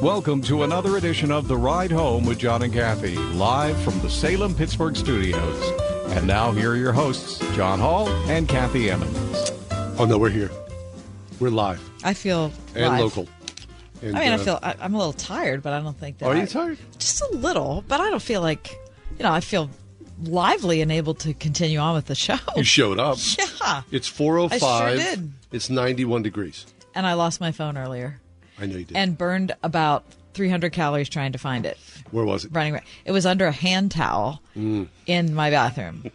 Welcome to another edition of The Ride Home with John and Kathy, live from the Salem-Pittsburgh studios. And now here are your hosts, John Hall and Kathy Emmons. Oh, no, we're here. We're live. I feel and live. Local. And, I mean, I'm a little tired, but I don't think that. Are you tired? Just a little, but I don't feel like, I feel lively and able to continue on with the show. You showed up. Yeah. It's 4:05. I sure did. It's 91 degrees. And I lost my phone earlier. I know you did. And burned about 300 calories trying to find it. Where was it? Running away. It was under a hand towel in my bathroom.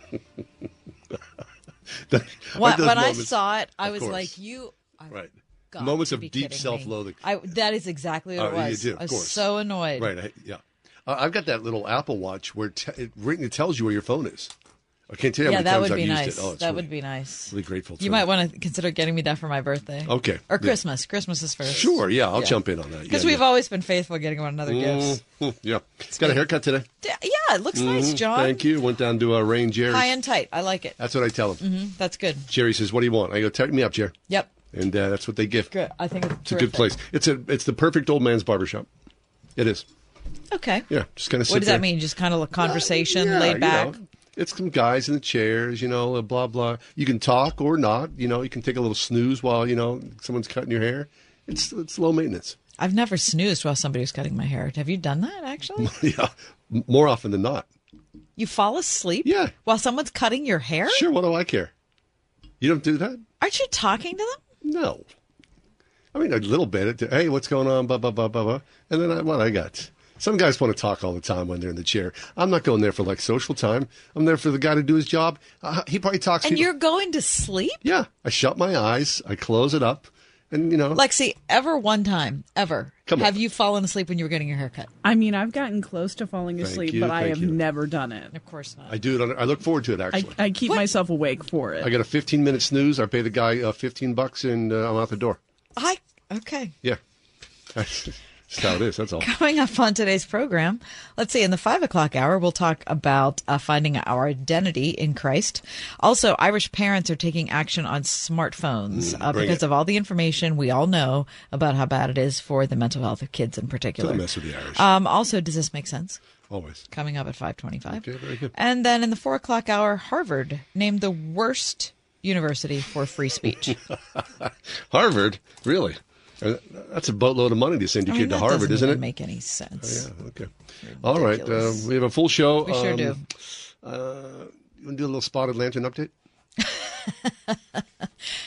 When I saw it, I was course. Like, you I've right. got moments to be of deep self-loathing. That is exactly what it was. You do, of course. I was so annoyed. Right, yeah. I've got that little Apple Watch where it tells you where your phone is. I can't tell you how many times I've used it. Oh, that would be nice. Really grateful for you. You might want to consider getting me that for my birthday. Okay. Or Christmas. Christmas is first. Sure, yeah. I'll jump in on that. Because we've always been faithful getting one another gifts. Yeah. It's got a haircut today. Yeah, it looks nice, John. Thank you. Went down to Rain Jerry's. High and tight. I like it. That's what I tell him. Mm-hmm. That's good. Jerry says, what do you want? I go, take me up, Jerry. Yep. And that's what they give. Good. I think it's a good place. It's the perfect old man's barbershop. It is. Okay. Yeah. Just kind of sit What does there. That mean? Just kind of a conversation, laid back? It's some guys in the chairs, blah, blah. You can talk or not. You can take a little snooze while, someone's cutting your hair. It's low maintenance. I've never snoozed while somebody's cutting my hair. Have you done that, actually? Yeah. More often than not. You fall asleep? Yeah. While someone's cutting your hair? Sure. What do I care? You don't do that? Aren't you talking to them? No. I mean, a little bit. Hey, what's going on? Blah, blah, blah, blah, blah. And then I got... Some guys want to talk all the time when they're in the chair. I'm not going there for, social time. I'm there for the guy to do his job. He probably talks to you. And you're going to sleep? Yeah. I shut my eyes. I close it up. And, Lexi, ever you fallen asleep when you were getting your haircut? I mean, I've gotten close to falling asleep, but I have never done it. Of course not. I do it. I look forward to it, actually. I keep myself awake for it. I got a 15-minute snooze. I pay the guy $15, and I'm out the door. Okay. Yeah. That's how it is, that's all. Coming up on today's program, let's see, in the 5 o'clock hour, we'll talk about finding our identity in Christ. Also, Irish parents are taking action on smartphones because of all the information we all know about how bad it is for the mental health of kids in particular. Don't mess with the Irish. Also, does this make sense? Always. Coming up at 5:25. Okay, very good. And then in the 4 o'clock hour, Harvard named the worst university for free speech. Harvard? Really? That's a boatload of money to send your kid to Harvard, isn't it? Doesn't make any sense. Oh, yeah, okay. Ridiculous. All right. We have a full show. We sure do. You want to do a little Spotted Lantern update? I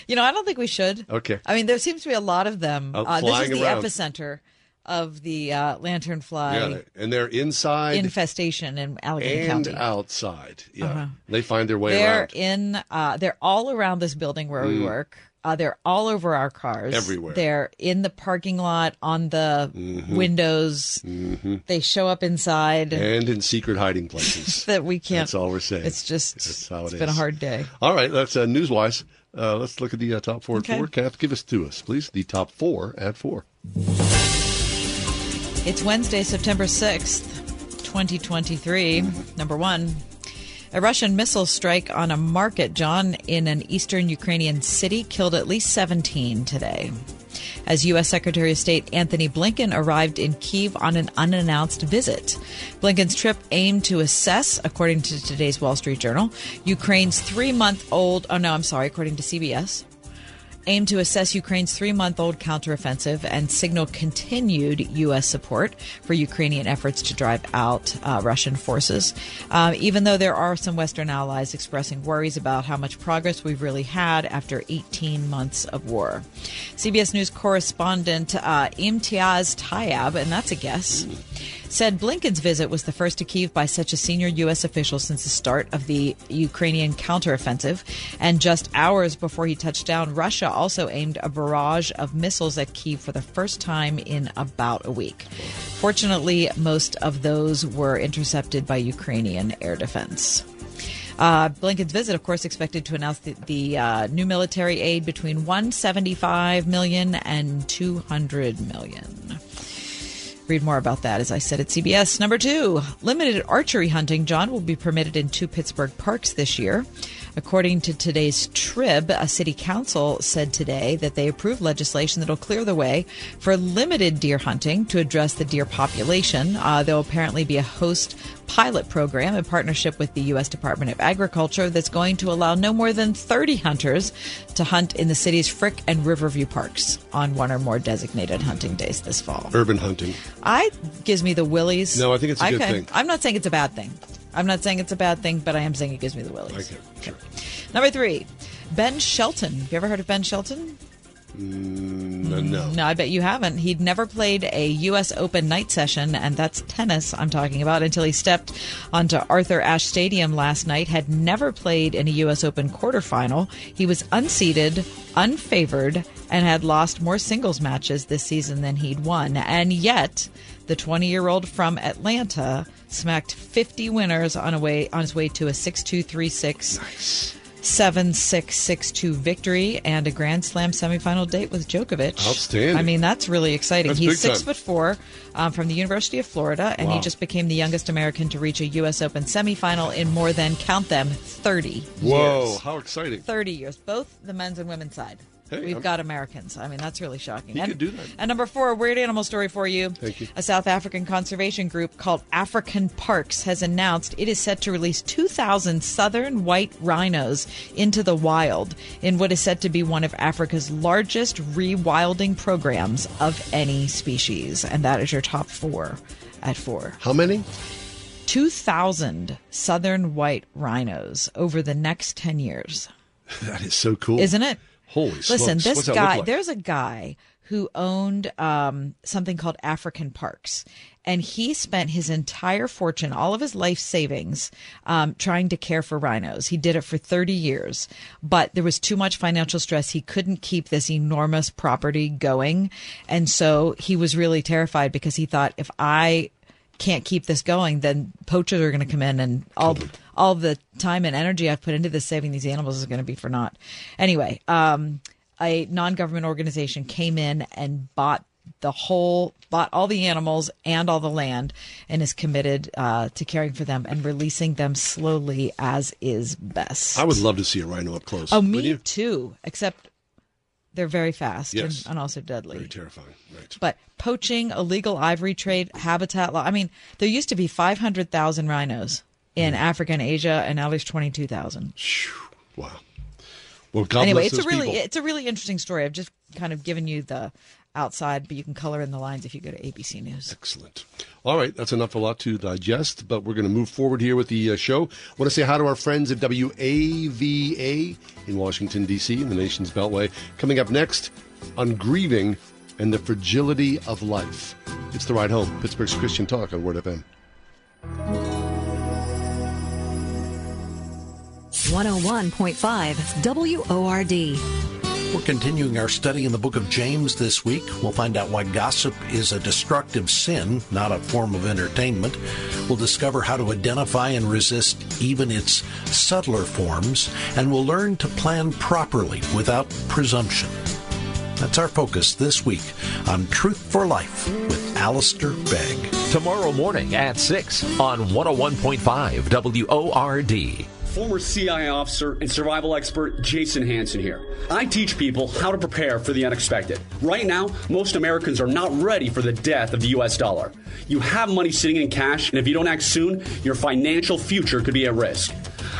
don't think we should. Okay. I mean, there seems to be a lot of them. This is the epicenter of the lantern fly. Yeah, and they're inside. Infestation in Allegheny County. And outside. Yeah. Uh-huh. They find their way around. They're all around this building where we work. They're all over our cars. Everywhere. They're in the parking lot, on the windows. Mm-hmm. They show up inside. And in secret hiding places. That we can't. That's all we're saying. It's just, it's been a hard day. All right, that's news-wise. Let's look at the top four at four. Kath, give us to us, please. The top four at four. It's Wednesday, September 6th, 2023. Mm-hmm. Number one. A Russian missile strike on a market, John, in an eastern Ukrainian city killed at least 17 today. As U.S. Secretary of State Anthony Blinken arrived in Kyiv on an unannounced visit. Blinken's trip aimed to assess, according to today's Wall Street Journal, Ukraine's according to CBS, aimed to assess Ukraine's three-month-old counteroffensive and signal continued U.S. support for Ukrainian efforts to drive out Russian forces, even though there are some Western allies expressing worries about how much progress we've really had after 18 months of war. CBS News correspondent Imtiaz Tayab, and that's a guess, said Blinken's visit was the first to Kyiv by such a senior U.S. official since the start of the Ukrainian counteroffensive. And just hours before he touched down, Russia also aimed a barrage of missiles at Kyiv for the first time in about a week. Fortunately, most of those were intercepted by Ukrainian air defense. Blinken's visit, of course, expected to announce the new military aid between $175 million and $200 million. Read more about that, as I said, at CBS. Number two, limited archery hunting, John, will be permitted in two Pittsburgh parks this year. According to today's Trib, a city council said today that they approved legislation that will clear the way for limited deer hunting to address the deer population. There will apparently be a host pilot program in partnership with the U.S. Department of Agriculture that's going to allow no more than 30 hunters to hunt in the city's Frick and Riverview parks on one or more designated hunting days this fall. Urban hunting. Gives me the willies. No, I think it's a good thing. I'm not saying it's a bad thing. I'm not saying it's a bad thing, but I am saying it gives me the willies. Okay, sure. Number three, Ben Shelton. Have you ever heard of Ben Shelton? No. No, I bet you haven't. He'd never played a U.S. Open night session, and that's tennis I'm talking about, until he stepped onto Arthur Ashe Stadium last night, had never played in a U.S. Open quarterfinal. He was unseeded, unfavored, and had lost more singles matches this season than he'd won. And yet, the 20-year-old from Atlanta smacked 50 winners on his way to a 6-2, 3-6. Nice. 7-6, 6-2 victory and a Grand Slam semifinal date with Djokovic. Outstanding. I mean, that's really exciting. That's He's 6'4", from the University of Florida, and wow. He just became the youngest American to reach a U.S. Open semifinal in more than, count them, 30 Whoa, years. How exciting. 30 years, both the men's and women's side. Hey, We've got Americans. I mean, that's really shocking. You could do that. And number four, a weird animal story for you. Thank you. A South African conservation group called African Parks has announced it is set to release 2,000 southern white rhinos into the wild in what is said to be one of Africa's largest rewilding programs of any species. And that is your top four at four. How many? 2,000 southern white rhinos over the next 10 years. That is so cool. Isn't it? Holy smokes. Listen, this guy, like? There's a guy who owned something called African Parks, and he spent his entire fortune, all of his life savings, trying to care for rhinos. He did it for 30 years, but there was too much financial stress. He couldn't keep this enormous property going, and so he was really terrified because he thought, if I can't keep this going, then poachers are going to come in, and all the time and energy I've put into this saving these animals is going to be for naught. Anyway, a non-government organization came in and bought all the animals and all the land, and is committed to caring for them and releasing them slowly as is best. I would love to see a rhino up close. Oh, me too, except they're very fast, yes, and also deadly. Very terrifying, right. But poaching, illegal ivory trade, habitat law. I mean, there used to be 500,000 rhinos in Africa and Asia, and now there's 22,000. Wow. Well, God bless those people. Anyway, it's a really interesting story. I've just kind of given you the outside, but you can color in the lines if you go to ABC News. Excellent. All right, that's enough, a lot to digest, but we're going to move forward here with the show. I want to say hi to our friends at WAVA in Washington, D.C., in the nation's Beltway. Coming up next, on grieving and the fragility of life. It's The Ride Home, Pittsburgh's Christian Talk on Word FM. 101.5 WORD. We're continuing our study in the book of James this week. We'll find out why gossip is a destructive sin, not a form of entertainment. We'll discover how to identify and resist even its subtler forms, and we'll learn to plan properly without presumption. That's our focus this week on Truth for Life with Alistair Begg. Tomorrow morning at 6 on 101.5 WORD. Former CIA officer and survival expert Jason Hanson here. I teach people how to prepare for the unexpected. Right now, most Americans are not ready for the death of the U.S. dollar. You have money sitting in cash, and if you don't act soon, your financial future could be at risk.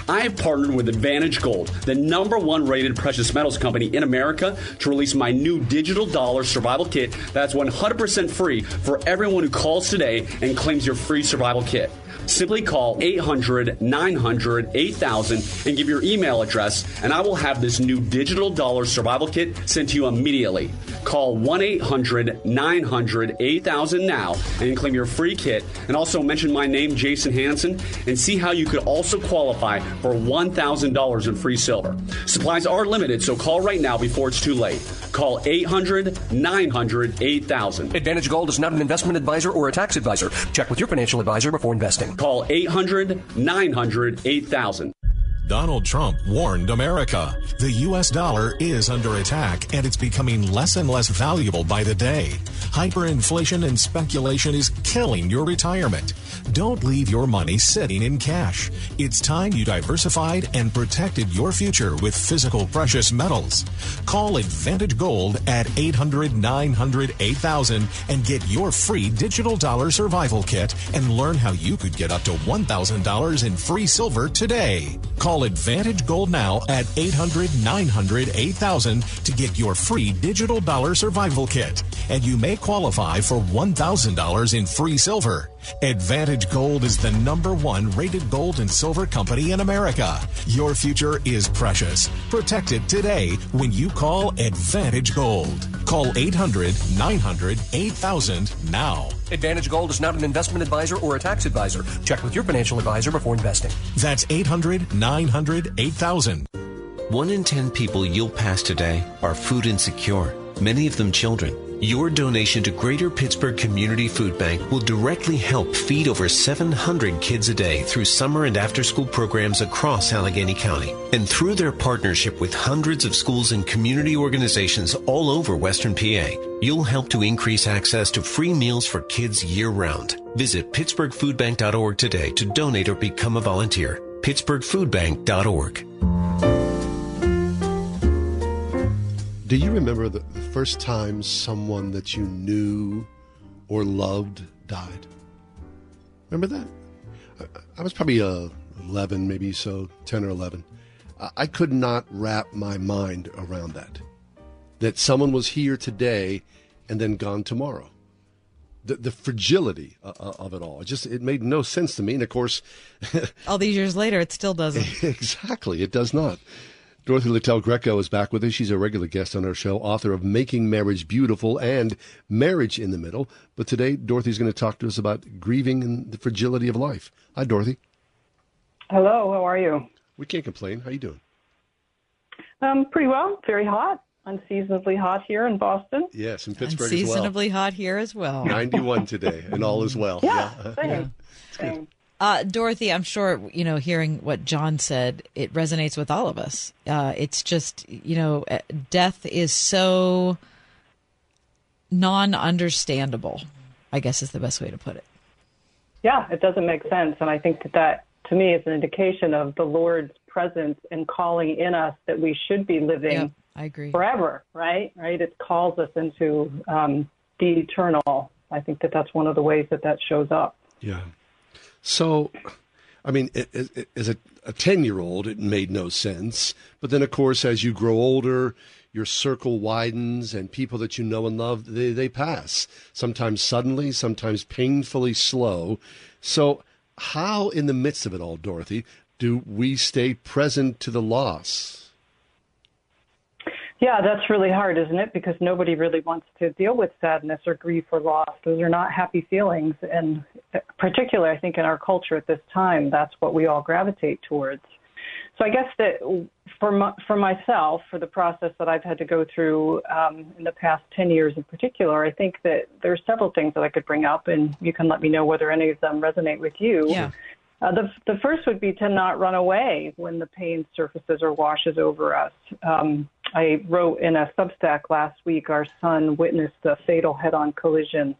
I've partnered with Advantage Gold, the #1 rated precious metals company in America, to release my new digital dollar survival kit that's 100% free for everyone who calls today and claims your free survival kit. Simply call 800-900-8000 and give your email address, and I will have this new digital dollar survival kit sent to you immediately. Call 1-800-900-8000 now and claim your free kit, and also mention my name, Jason Hanson, and see how you could also qualify for $1,000 in free silver. Supplies are limited, so call right now before it's too late. Call 800-900-8000. Advantage Gold is not an investment advisor or a tax advisor. Check with your financial advisor before investing. Call 800-900-8000. Donald Trump warned America. The U.S. dollar is under attack, and it's becoming less and less valuable by the day. Hyperinflation and speculation is killing your retirement. Don't leave your money sitting in cash. It's time you diversified and protected your future with physical precious metals. Call Advantage Gold at 800-900-8000 and get your free digital dollar survival kit and learn how you could get up to $1,000 in free silver today. Call Advantage Gold now at 800-900-8000 to get your free digital dollar survival kit, and you may qualify for $1,000 in free silver. Advantage Gold is the #1 rated gold and silver company in America. Your future is precious. Protect it today when you call Advantage Gold. Call 800-900-8000 now. Advantage Gold is not an investment advisor or a tax advisor. Check with your financial advisor before investing. That's 800-900-8000. 1 in 10 people you'll pass today are food insecure, many of them children. Your donation to Greater Pittsburgh Community Food Bank will directly help feed over 700 kids a day through summer and after-school programs across Allegheny County. And through their partnership with hundreds of schools and community organizations all over Western PA, you'll help to increase access to free meals for kids year-round. Visit pittsburghfoodbank.org today to donate or become a volunteer. pittsburghfoodbank.org. Do you remember the first time someone that you knew or loved died? Remember that? I was probably 11, maybe so, 10 or 11. I could not wrap my mind around that. That someone was here today and then gone tomorrow. The fragility of it all. It made no sense to me. And of course... all these years later, it still doesn't. Exactly. It does not. Dorothy Littell Greco is back with us. She's a regular guest on our show, author of Making Marriage Beautiful and Marriage in the Middle. But today, Dorothy's going to talk to us about grieving and the fragility of life. Hi, Dorothy. Hello. How are you? We can't complain. How are you doing? Pretty well. Very hot. Unseasonably hot here in Boston. Yes, in Pittsburgh as well. Unseasonably hot here as well. 91 today, and all is well. Yeah, same. Yeah. It's good. Dorothy, I'm sure, you know, hearing what John said, it resonates with all of us. It's just, you know, death is so non-understandable, I guess is the best way to put it. Yeah, it doesn't make sense. And I think that to me, is an indication of the Lord's presence and calling in us that we should be living yeah, I agree. Forever, right? Right. It calls us into the eternal. I think that that's one of the ways that that shows up. Yeah. So, I mean, as a 10-year-old, it made no sense. But then, of course, as you grow older, your circle widens, and people that you know and love, they pass. Sometimes suddenly, sometimes painfully slow. So how, in the midst of it all, Dorothy, do we stay present to the loss? Yeah, that's really hard, isn't it? Because nobody really wants to deal with sadness or grief or loss. Those are not happy feelings. And particularly, I think, in our culture at this time, that's what we all gravitate towards. So I guess that for myself, for the process that I've had to go through in the past 10 years in particular, I think that there are several things that I could bring up, and you can let me know whether any of them resonate with you. Yeah. The first would be to not run away when the pain surfaces or washes over us. I wrote in a Substack last week, our son witnessed a fatal head-on collision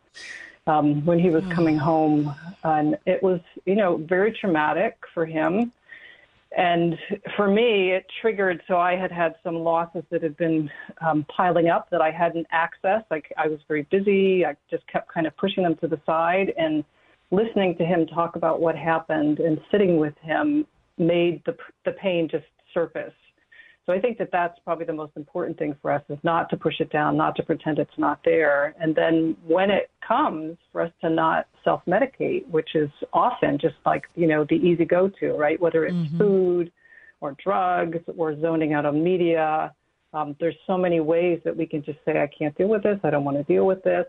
when he was coming home. And it was, you know, very traumatic for him. And for me, it triggered, so I had some losses that had been piling up that I hadn't accessed. Like, I was very busy. I just kept kind of pushing them to the side. And listening to him talk about what happened and sitting with him made the pain just surface. So I think that that's probably the most important thing for us, is not to push it down, not to pretend it's not there. And then when it comes, for us to not self-medicate, which is often just like, you know, the easy go-to, right? Whether it's mm-hmm. food or drugs or zoning out on media. There's so many ways that we can just say, I can't deal with this. I don't want to deal with this.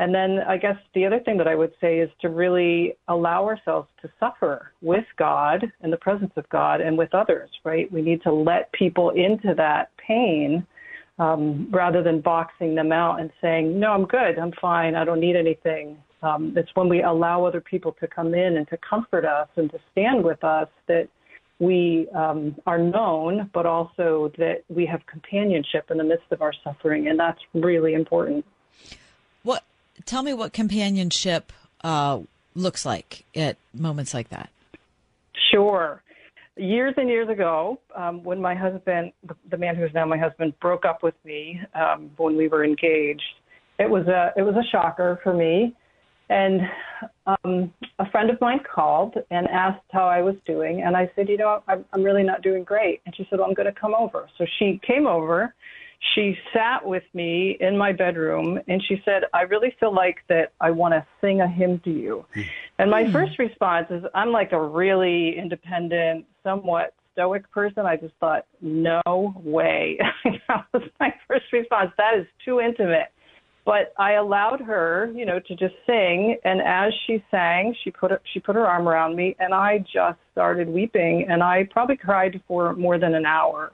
And then I guess the other thing that I would say is to really allow ourselves to suffer with God and the presence of God and with others, right? We need to let people into that pain rather than boxing them out and saying, no, I'm good, I'm fine, I don't need anything. It's when we allow other people to come in and to comfort us and to stand with us that we are known, but also that we have companionship in the midst of our suffering, and that's really important. Tell me what companionship looks like at moments like that. Sure. Years and years ago, when my husband, the man who's now my husband, broke up with me when we were engaged, it was a shocker for me. And a friend of mine called and asked how I was doing. And I said, you know, I'm really not doing great. And she said, well, I'm going to come over. So she came over. She sat with me in my bedroom, and she said, I really feel like that I want to sing a hymn to you. And my first response is, I'm like a really independent, somewhat stoic person. I just thought, no way. That was my first response. That is too intimate. But I allowed her, you know, to just sing. And as she sang, she put her arm around me, and I just started weeping. And I probably cried for more than an hour.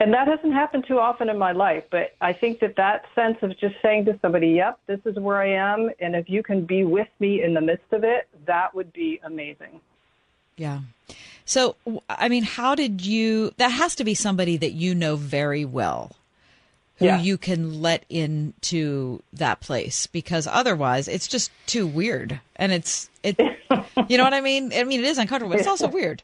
And that hasn't happened too often in my life. But I think that sense of just saying to somebody, yep, this is where I am, and if you can be with me in the midst of it, that would be amazing. Yeah. So, I mean, that has to be somebody that you know very well, who yeah. you can let into that place, because otherwise it's just too weird. And it's you know what I mean? I mean, it is uncomfortable. It's also weird.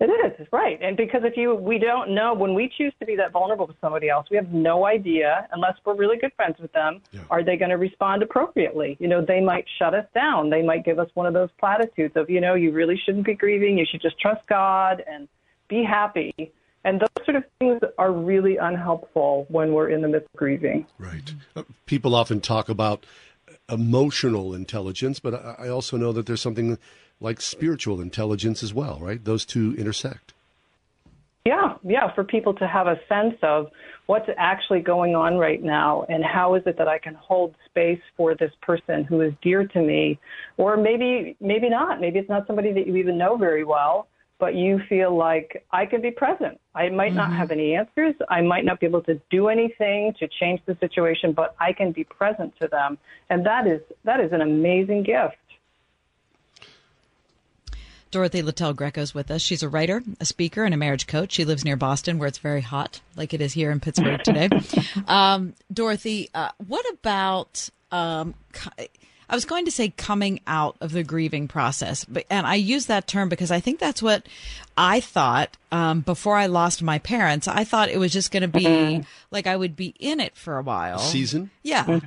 It is, right. And because we don't know, when we choose to be that vulnerable with somebody else, we have no idea, unless we're really good friends with them, yeah. are they going to respond appropriately? You know, they might shut us down. They might give us one of those platitudes of, you know, you really shouldn't be grieving. You should just trust God and be happy. And those sort of things are really unhelpful when we're in the midst of grieving. Right. People often talk about emotional intelligence, but I also know that there's something like spiritual intelligence as well, right? Those two intersect. Yeah, for people to have a sense of what's actually going on right now and how is it that I can hold space for this person who is dear to me, or maybe not. Maybe it's not somebody that you even know very well, but you feel like I can be present. I might not have any answers. I might not be able to do anything to change the situation, but I can be present to them. And that is an amazing gift. Dorothy Littell Greco is with us. She's a writer, a speaker, and a marriage coach. She lives near Boston, where it's very hot, like it is here in Pittsburgh today. Dorothy, what about I was going to say coming out of the grieving process, and I use that term because I think that's what I thought before I lost my parents. I thought it was just going to be like I would be in it for a while. Season? Yeah.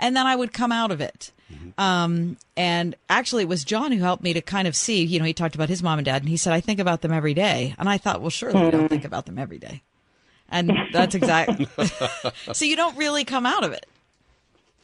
And then I would come out of it. And actually, it was John who helped me to kind of see, you know, he talked about his mom and dad, and he said, I think about them every day. And I thought, well, surely you don't think about them every day. And that's exactly. So you don't really come out of it.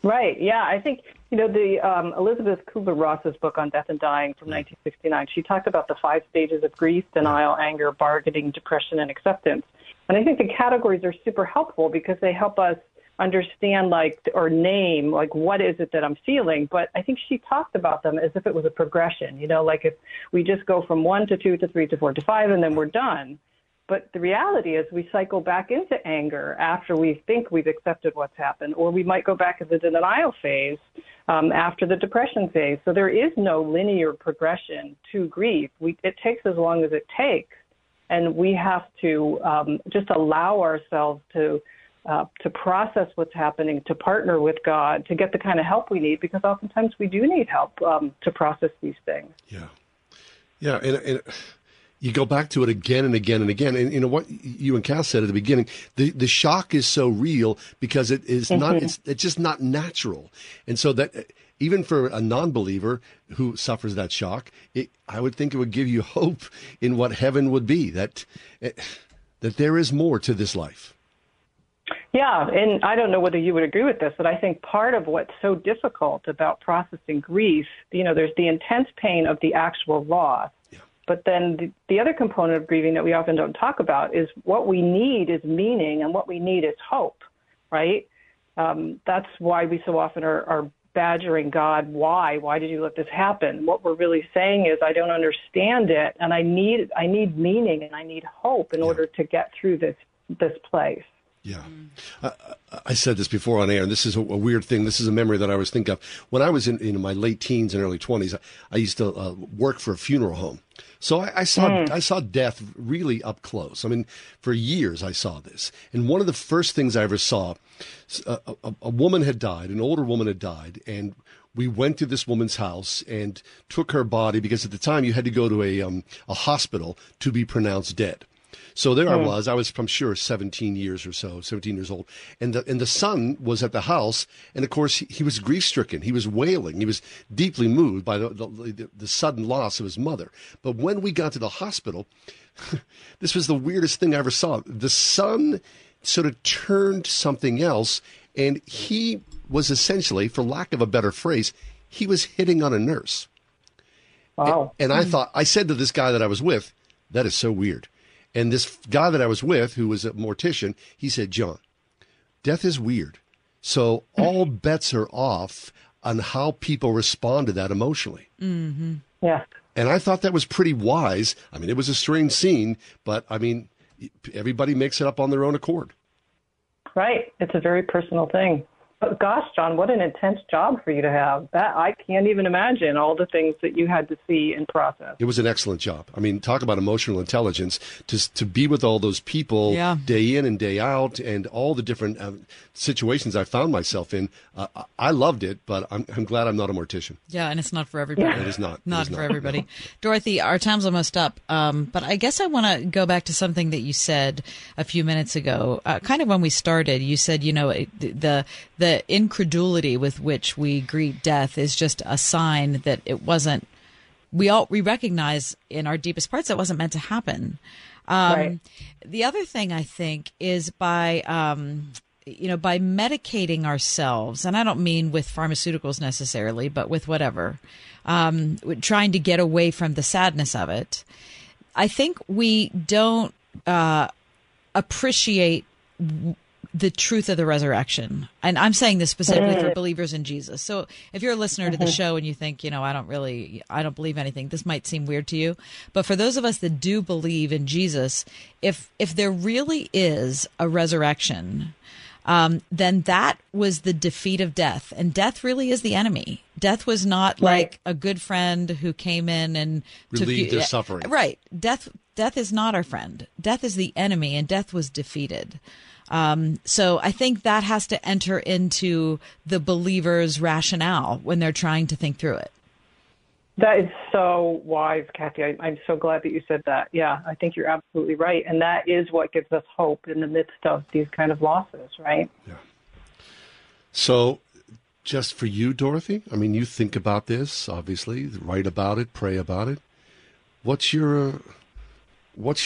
Right. Yeah. I think, you know, the Elizabeth Kubler-Ross's book on death and dying from 1969, she talked about the 5 stages of grief: denial, anger, bargaining, depression, and acceptance. And I think the categories are super helpful because they help us understand, like, or name, like, what is it that I'm feeling? But I think she talked about them as if it was a progression, you know, like if we just go from 1 to 2 to 3 to 4 to 5 and then we're done. But the reality is we cycle back into anger after we think we've accepted what's happened, or we might go back to the denial phase after the depression phase. So there is no linear progression to grief. It takes as long as it takes, and we have to just allow ourselves to process what's happening, to partner with God, to get the kind of help we need, because oftentimes we do need help to process these things. Yeah, and you go back to it again and again and again. And you know what you and Cass said at the beginning, the shock is so real because it's just not natural. And so that even for a non-believer who suffers that shock, I would think it would give you hope in what heaven would be, that there is more to this life. Yeah, and I don't know whether you would agree with this, but I think part of what's so difficult about processing grief, there's the intense pain of the actual loss. Yeah. But then the other component of grieving that we often don't talk about is what we need is meaning and what we need is hope, right? That's why we so often are badgering God, why? Why did you let this happen? What we're really saying is, I don't understand it, and I need meaning and I need hope in order to get through this place. Yeah. I said this before on air, and this is a weird thing. This is a memory that I always think of. When I was in my late teens and early 20s, I used to work for a funeral home. So I saw death really up close. I mean, for years I saw this. And one of the first things I ever saw, a woman had died, an older woman had died, and we went to this woman's house and took her body, because at the time you had to go to a hospital to be pronounced dead. So there I was. I was, I'm sure, 17 years old. And the son was at the house. And, of course, he was grief-stricken. He was wailing. He was deeply moved by the sudden loss of his mother. But when we got to the hospital, this was the weirdest thing I ever saw. The son sort of turned something else, and he was essentially, for lack of a better phrase, he was hitting on a nurse. Wow. And I said to this guy that I was with, that is so weird. And this guy that I was with, who was a mortician, he said, John, death is weird. So all bets are off on how people respond to that emotionally. Mm-hmm. Yeah. And I thought that was pretty wise. I mean, it was a strange scene, but I mean, everybody makes it up on their own accord. Right. It's a very personal thing. But gosh, John, what an intense job for you to have. That I can't even imagine all the things that you had to see and process. It was an excellent job. I mean, talk about emotional intelligence, to be with all those people day in and day out, and all the different situations I found myself in. I loved it, but I'm glad I'm not a mortician. Yeah, and it's not for everybody. Yeah. It is not. Not for everybody. No. Dorothy, our time's almost up, but I guess I want to go back to something that you said a few minutes ago, kind of when we started. You said, the incredulity with which we greet death is just a sign that it wasn't, we recognize in our deepest parts that wasn't meant to happen. Right. The other thing I think is by medicating ourselves, and I don't mean with pharmaceuticals necessarily, but with whatever, trying to get away from the sadness of it, I think we don't appreciate the truth of the resurrection. And I'm saying this specifically for believers in Jesus. So if you're a listener to the show and you think, I don't believe anything, this might seem weird to you. But for those of us that do believe in Jesus, if there really is a resurrection, then that was the defeat of death. And death really is the enemy. Death was not like a good friend who came in and relieved their suffering. Right. Death is not our friend. Death is the enemy, and death was defeated. So I think that has to enter into the believer's rationale when they're trying to think through it. That is so wise, Kathy. I'm so glad that you said that. Yeah, I think you're absolutely right. And that is what gives us hope in the midst of these kind of losses, right? Yeah. So just for you, Dorothy, I mean, you think about this, obviously, write about it, pray about it. What's your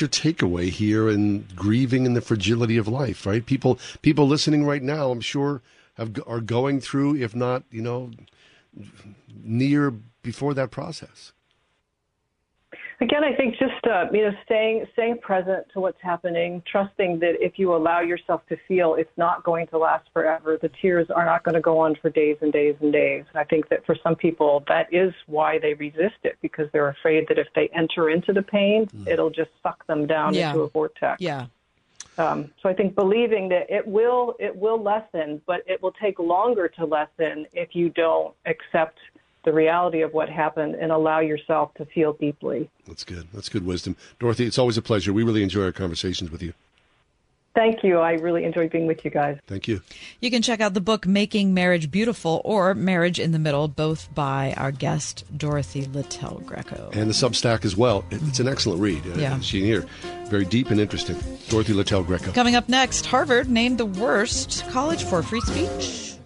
takeaway here in grieving and the fragility of life, right? People listening right now, I'm sure, are going through, if not, near before that process. Again, I think just, staying present to what's happening, trusting that if you allow yourself to feel, it's not going to last forever. The tears are not going to go on for days and days and days. And I think that for some people, that is why they resist it, because they're afraid that if they enter into the pain, it'll just suck them down into a vortex. Yeah. So I think believing that it will lessen, but it will take longer to lessen if you don't accept the reality of what happened and allow yourself to feel deeply. That's good. That's good wisdom. Dorothy, it's always a pleasure. We really enjoy our conversations with you. Thank you. I really enjoyed being with you guys. Thank you. You can check out the book, Making Marriage Beautiful, or Marriage in the Middle, both by our guest, Dorothy Littell Greco. And the Substack as well. It's an excellent read. Yeah. She's here. Very deep and interesting. Dorothy Littell Greco. Coming up next, Harvard named the worst college for free speech.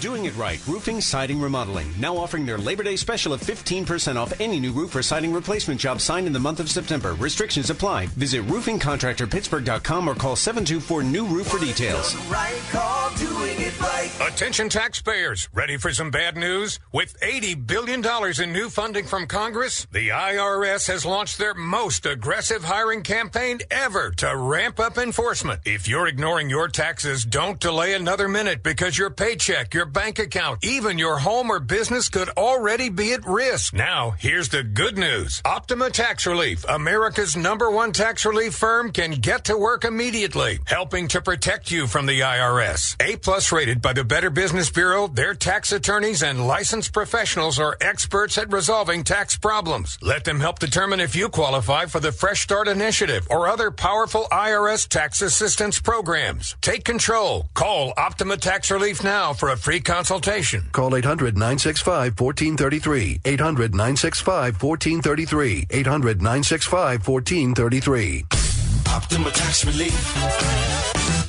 Doing It Right Roofing, Siding, Remodeling, now offering their Labor Day special of 15% off any new roof or siding replacement job signed in the month of September. Restrictions apply. Visit roofingcontractorpittsburgh.com or call 724-NEW-ROOF for details. Right, call Doing It Right. Attention taxpayers, ready for some bad news? With $80 billion in new funding from Congress, the IRS has launched their most aggressive hiring campaign ever to ramp up enforcement. If you're ignoring your taxes, don't delay another minute, because your paycheck, your bank account, even your home or business could already be at risk. Now, here's the good news. Optima Tax Relief, America's #1 tax relief firm, can get to work immediately, helping to protect you from the IRS. A+ rated by the Better Business Bureau, their tax attorneys and licensed professionals are experts at resolving tax problems. Let them help determine if you qualify for the Fresh Start Initiative or other powerful IRS tax assistance programs. Take control. Call Optima Tax Relief now for a free consultation. Call 800-965-1433. 800-965-1433. 800-965-1433. Optima Tax Relief.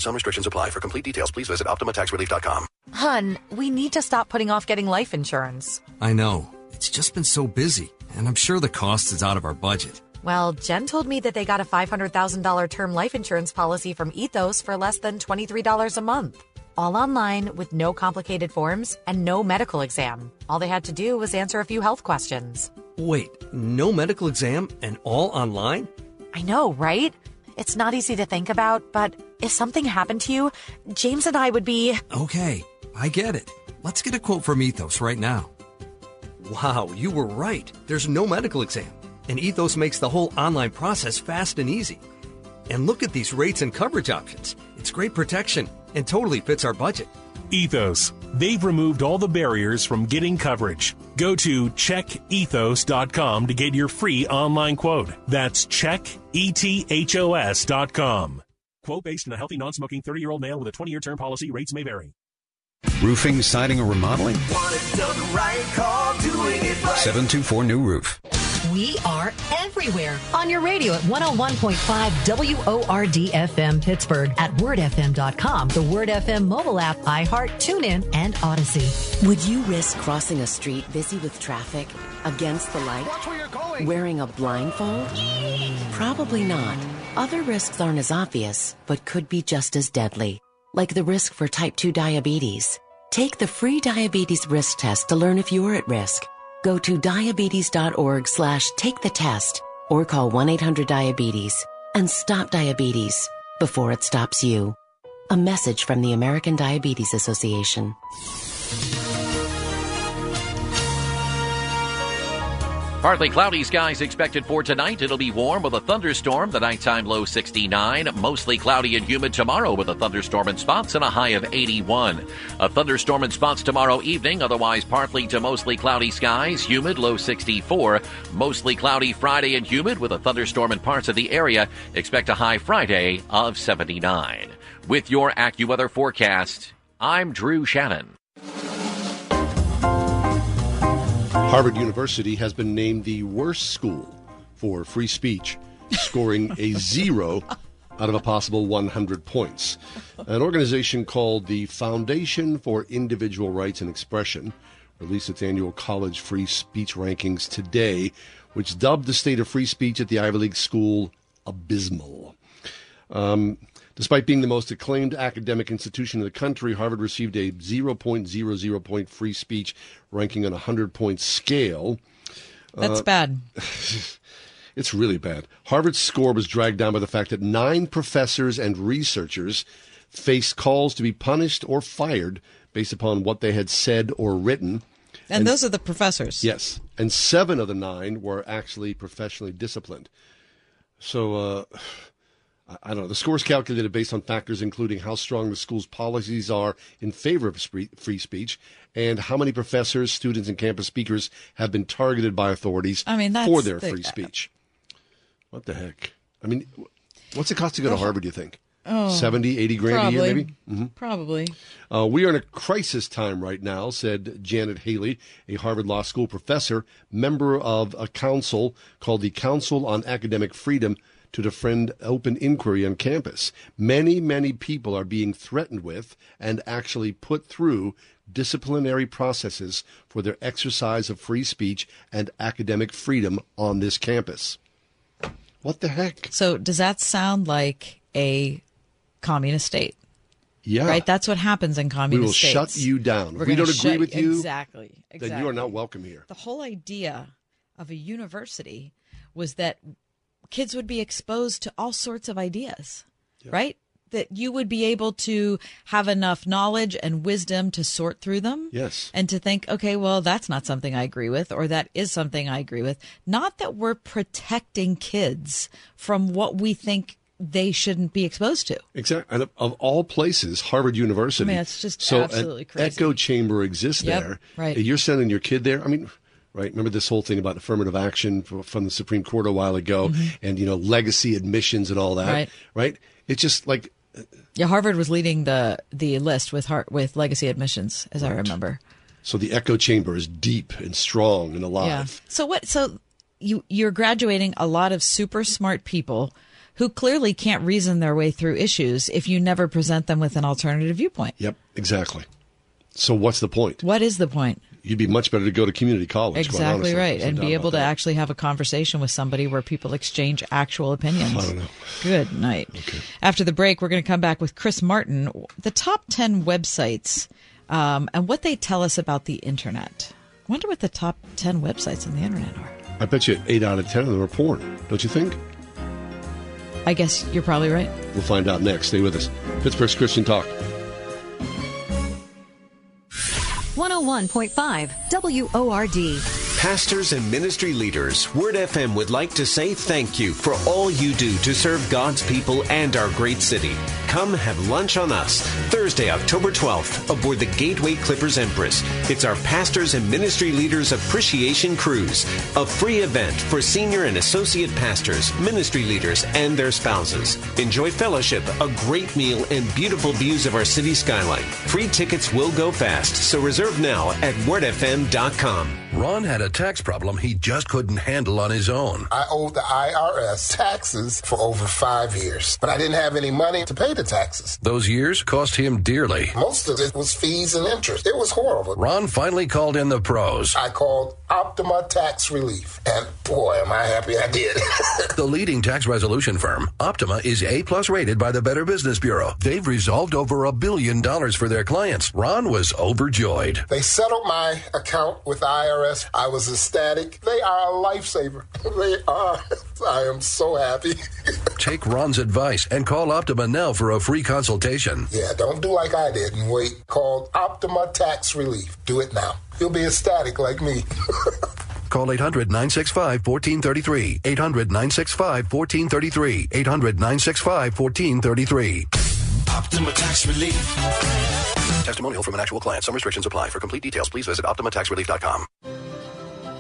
Some restrictions apply. For complete details, please visit OptimaTaxRelief.com. Hun, we need to stop putting off getting life insurance. I know. It's just been so busy, and I'm sure the cost is out of our budget. Well, Jen told me that they got a $500,000 term life insurance policy from Ethos for less than $23 a month. All online, with no complicated forms and no medical exam. All they had to do was answer a few health questions. Wait, no medical exam and all online? I know, right? It's not easy to think about, but if something happened to you, James and I would be... Okay, I get it. Let's get a quote from Ethos right now. Wow, you were right. There's no medical exam. And Ethos makes the whole online process fast and easy. And look at these rates and coverage options. It's great protection and totally fits our budget. Ethos. They've removed all the barriers from getting coverage. Go to checkethos.com to get your free online quote. That's checkethos.com. Quote based on a healthy, non-smoking 30-year-old male with a 20-year term policy. Rates may vary. Roofing, siding, or remodeling? Want it done right? Call Doing It Right. 724 New Roof. We are everywhere. On your radio at 101.5 WORD-FM Pittsburgh, at wordfm.com, the Word FM mobile app, iHeart, TuneIn, and Odyssey. Would you risk crossing a street busy with traffic, against the light, wearing a blindfold? Probably not. Other risks aren't as obvious, but could be just as deadly, like the risk for type 2 diabetes. Take the free diabetes risk test to learn if you're at risk. Go to diabetes.org/take the test or call 1-800-DIABETES and stop diabetes before it stops you. A message from the American Diabetes Association. Partly cloudy skies expected for tonight. It'll be warm with a thunderstorm. The nighttime low 69. Mostly cloudy and humid tomorrow with a thunderstorm in spots and a high of 81. A thunderstorm in spots tomorrow evening. Otherwise partly to mostly cloudy skies. Humid, low 64. Mostly cloudy Friday and humid with a thunderstorm in parts of the area. Expect a high Friday of 79. With your AccuWeather forecast, I'm Drew Shannon. Harvard University has been named the worst school for free speech, scoring a 0 out of a possible 100 points. An organization called the Foundation for Individual Rights and Expression released its annual college free speech rankings today, which dubbed the state of free speech at the Ivy League school abysmal. Despite being the most acclaimed academic institution in the country, Harvard received a 0.00 point free speech ranking on a 100-point scale. That's bad. It's really bad. Harvard's score was dragged down by the fact that 9 professors and researchers faced calls to be punished or fired based upon what they had said or written. And those are the professors. Yes. And 7 of the 9 were actually professionally disciplined. So... I don't know. The score is calculated based on factors including how strong the school's policies are in favor of free speech and how many professors, students, and campus speakers have been targeted by authorities for their free speech. What the heck? I mean, what's it cost to go to Harvard, do you think? $70-80 grand probably, a year, maybe? Mm-hmm. Probably. We are in a crisis time right now, said Janet Haley, a Harvard Law School professor, member of a council called the Council on Academic Freedom, to defend open inquiry on campus. Many, many people are being threatened with and actually put through disciplinary processes for their exercise of free speech and academic freedom on this campus. What the heck? So does that sound like a communist state? Yeah. Right? That's what happens in communist states. We will shut you down. If we don't agree with you, exactly, then you are not welcome here. The whole idea of a university was that kids would be exposed to all sorts of ideas, right? That you would be able to have enough knowledge and wisdom to sort through them. Yes. And to think, okay, well, that's not something I agree with, or that is something I agree with. Not that we're protecting kids from what we think they shouldn't be exposed to. Exactly. And of all places, Harvard University. I mean, it's just absolutely crazy. So an echo chamber exists there. Right. You're sending your kid there. I mean, right. Remember this whole thing about affirmative action from the Supreme Court a while ago and, you know, legacy admissions and all that. Right. It's just like. Yeah. Harvard was leading the list with legacy admissions, as I remember. So the echo chamber is deep and strong and alive. Yeah. So what? So you're graduating a lot of super smart people who clearly can't reason their way through issues if you never present them with an alternative viewpoint. Yep, exactly. So what's the point? What is the point? You'd be much better to go to community college. Exactly right. And be able to actually have a conversation with somebody where people exchange actual opinions. I don't know. Good night. Okay. After the break, we're going to come back with Chris Martin, the top 10 websites and what they tell us about the internet. I wonder what the top 10 websites on the internet are. I bet you 8 out of 10 of them are porn, don't you think? I guess you're probably right. We'll find out next. Stay with us. Pittsburgh's Christian Talk. 101.5 WORD. Pastors and ministry leaders, Word FM would like to say thank you for all you do to serve God's people and our great city. Come have lunch on us Thursday, October 12th, aboard the Gateway Clippers Empress. It's our Pastors and Ministry Leaders Appreciation Cruise, a free event for senior and associate pastors, ministry leaders, and their spouses. Enjoy fellowship, a great meal, and beautiful views of our city skyline. Free tickets will go fast, so reserve now at wordfm.com. Ron had a tax problem he just couldn't handle on his own. I owed the IRS taxes for over 5 years, but I didn't have any money to pay the taxes. Those years cost him dearly. Most of it was fees and interest. It was horrible. Ron finally called in the pros. I called Optima Tax Relief, and boy, am I happy I did. The leading tax resolution firm, Optima, is A-plus rated by the Better Business Bureau. They've resolved over $1 billion for their clients. Ron was overjoyed. They settled my account with IRS. I was ecstatic. They are a lifesaver. They are. I am so happy. Take Ron's advice and call Optima now for a free consultation. Yeah, don't do like I did and wait. Call Optima Tax Relief. Do it now. You'll be ecstatic like me. Call 800-965-1433. 800-965-1433. 800-965-1433. Optima Tax Relief. Testimonial from an actual client. Some restrictions apply. For complete details, please visit OptimaTaxRelief.com.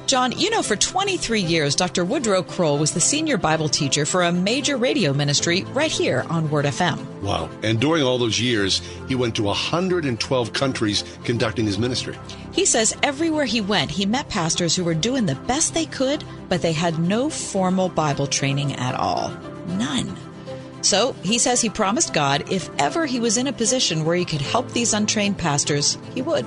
John, you know, for 23 years, Dr. Woodrow Kroll was the senior Bible teacher for a major radio ministry right here on Word FM. Wow. And during all those years, he went to 112 countries conducting his ministry. He says everywhere he went, he met pastors who were doing the best they could, but they had no formal Bible training at all. None. So he says he promised God if ever he was in a position where he could help these untrained pastors, he would.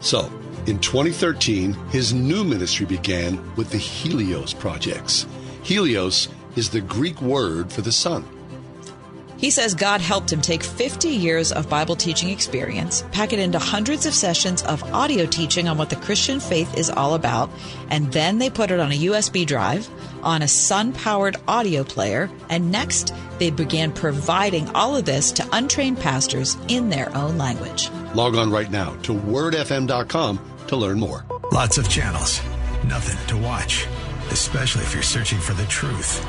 So in 2013, his new ministry began with the Helios projects. Helios is the Greek word for the sun. He says God helped him take 50 years of Bible teaching experience, pack it into hundreds of sessions of audio teaching on what the Christian faith is all about, and then they put it on a USB drive, on a sun-powered audio player, and next they began providing all of this to untrained pastors in their own language. Log on right now to wordfm.com to learn more. Lots of channels, nothing to watch, especially if you're searching for the truth.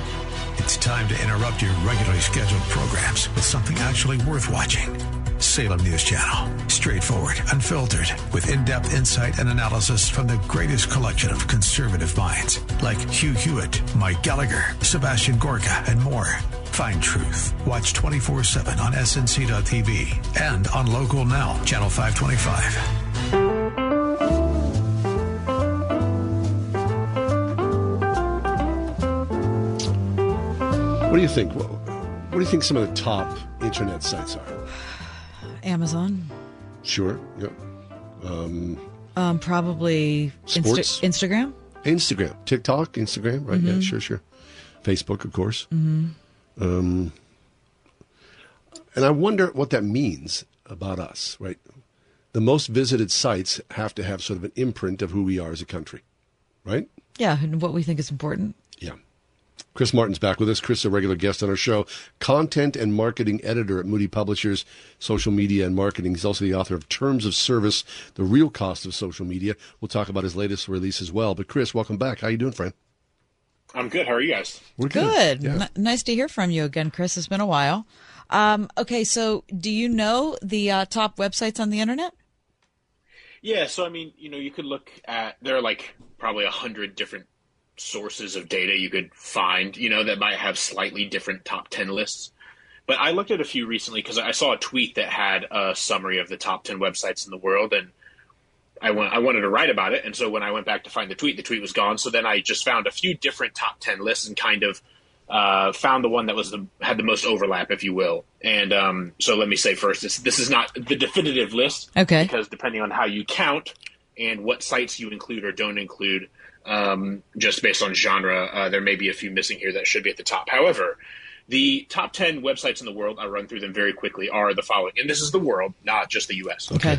It's time to interrupt your regularly scheduled programs with something actually worth watching. Salem News Channel. Straightforward, unfiltered, with in-depth insight and analysis from the greatest collection of conservative minds like Hugh Hewitt, Mike Gallagher, Sebastian Gorka, and more. Find truth. Watch 24/7 on snc.tv and on Local Now, channel 525. What do you think? What do you think some of the top internet sites are? Amazon. Sure. Yep. Probably sports. Instagram. Instagram. TikTok. Instagram. Right. Mm-hmm. Yeah. Sure. Sure. Facebook, of course. Mm-hmm. And I wonder what that means about us, right? The most visited sites have to have sort of an imprint of who we are as a country, right? Yeah, and what we think is important. Yeah. Chris Martin's back with us. Chris, a regular guest on our show, content and marketing editor at Moody Publishers, social media and marketing. He's also the author of Terms of Service, The Real Cost of Social Media. We'll talk about his latest release as well. But Chris, welcome back. How you doing, friend? I'm good. How are you guys? We're good. Yeah. Nice to hear from you again, Chris. It's been a while. Okay, so do you know the top websites on the internet? Yeah, so I mean, you know, you could look at, there are like probably 100 different sources of data you could find, you know, that might have slightly different top 10 lists. But I looked at a few recently because I saw a tweet that had a summary of the top 10 websites in the world, and I wanted to write about it. And so when I went back to find the tweet was gone. So then I just found a few different top 10 lists and kind of found the one that was had the most overlap, if you will. And so let me say first, this is not the definitive list, okay? Because depending on how you count and what sites you include or don't include, just based on genre, there may be a few missing here that should be at the top. However, the top 10 websites in the world, I'll run through them very quickly, are the following. And this is the world, not just the U.S. Okay.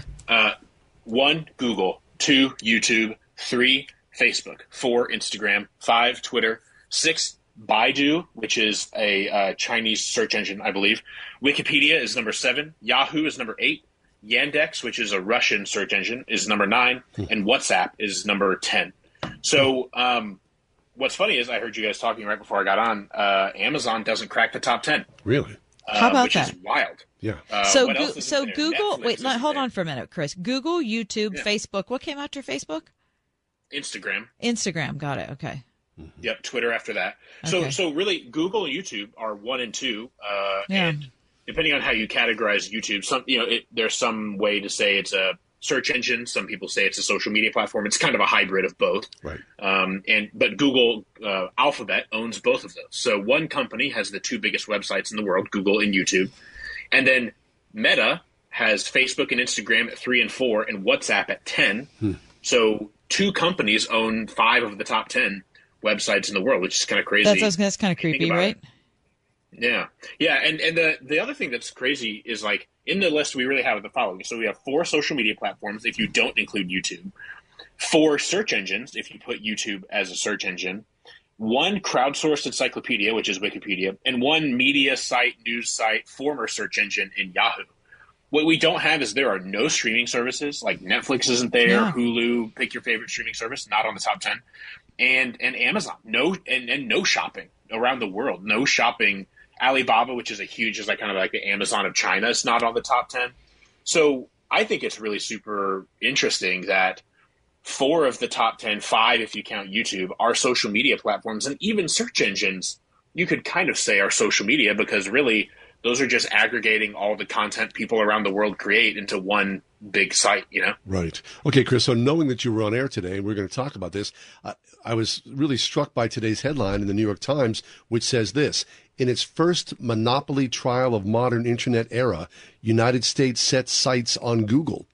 1, Google. 2, YouTube. 3, Facebook. 4, Instagram. 5, Twitter. 6, Baidu, which is a Chinese search engine, I believe. Wikipedia is number 7. Yahoo is number 8. Yandex, which is a Russian search engine, is number 9. And WhatsApp is number 10. So what's funny is I heard you guys talking right before I got on. Amazon doesn't crack the top 10. Really? How about that? Which is wild. Yeah. So Google. Wait, hold on for a minute, Chris. Google, YouTube, Facebook. What came after Facebook? Instagram. Got it. Okay. Mm-hmm. Yep. Twitter after that. Okay. So really, Google and YouTube are 1 and 2, and depending on how you categorize YouTube, there's some way to say it's a search engine. Some people say it's a social media platform. It's kind of a hybrid of both. Right. But Google Alphabet owns both of those. So one company has the two biggest websites in the world, Google and YouTube. And then Meta has Facebook and Instagram at 3 and 4 and WhatsApp at 10. So two companies own 5 of the top 10 websites in the world, which is kind of crazy. That's kind of creepy, right? Yeah. Yeah. And the other thing that's crazy is like in the list, we really have the following. So we have 4 social media platforms if you don't include YouTube, 4 search engines if you put YouTube as a search engine, 1 crowdsourced encyclopedia, which is Wikipedia, and 1 media site, news site, former search engine in Yahoo. What we don't have is there are no streaming services, like Netflix isn't there, Hulu, pick your favorite streaming service, not on the top 10, and Amazon, and no shopping around the world, no shopping. Alibaba, which is is like kind of like the Amazon of China, it's not on the top 10. So I think it's really super interesting that 4 of the top 10, 5 if you count YouTube, are social media platforms, and even search engines you could kind of say are social media because really those are just aggregating all the content people around the world create into one big site, you know? Right. Okay, Chris, so knowing that you were on air today, and we're going to talk about this, I was really struck by today's headline in the New York Times, which says this: in its first monopoly trial of modern internet era, United States sets sights on Google.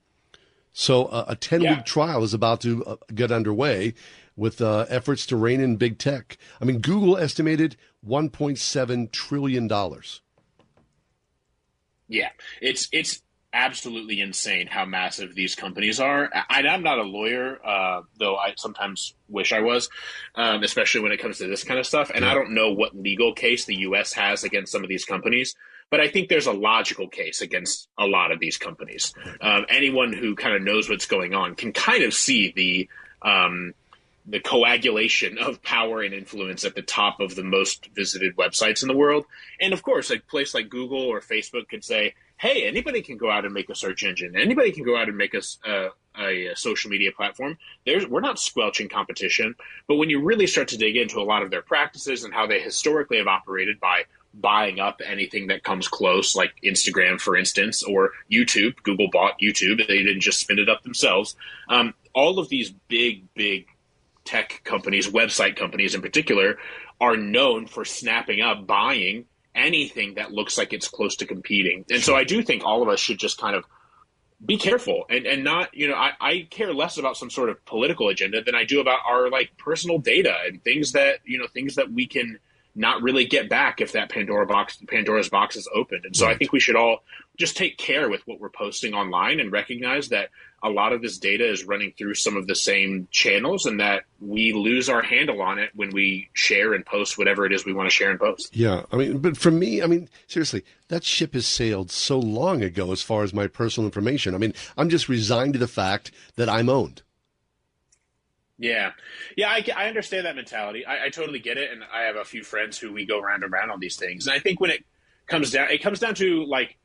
So a 10-week trial is about to get underway with efforts to rein in big tech. I mean, Google estimated $1.7 trillion. Yeah, it's absolutely insane how massive these companies are. I'm not a lawyer, though I sometimes wish I was, especially when it comes to this kind of stuff. And I don't know what legal case the U.S. has against some of these companies, but I think there's a logical case against a lot of these companies. Anyone who kind of knows what's going on can kind of see the coagulation of power and influence at the top of the most visited websites in the world. And of course, a place like Google or Facebook could say, hey, anybody can go out and make a search engine. Anybody can go out and make a social media platform. We're not squelching competition. But when you really start to dig into a lot of their practices and how they historically have operated by buying up anything that comes close, like Instagram, for instance, or YouTube. Google bought YouTube. They didn't just spin it up themselves. All of these big tech companies, website companies in particular, are known for snapping up, buying anything that looks like it's close to competing. And so I do think all of us should just kind of be careful and not, you know, I care less about some sort of political agenda than I do about our like personal data and things that, you know, things that we can not really get back if that Pandora's box is opened. And so I think we should all just take care with what we're posting online and recognize that a lot of this data is running through some of the same channels and that we lose our handle on it when we share and post whatever it is we want to share and post. Yeah. I mean, but for me, I mean, seriously, that ship has sailed so long ago as far as my personal information. I mean, I'm just resigned to the fact that I'm owned. Yeah. Yeah, I understand that mentality. I totally get it. And I have a few friends who we go round and round on these things. And I think when it comes down to like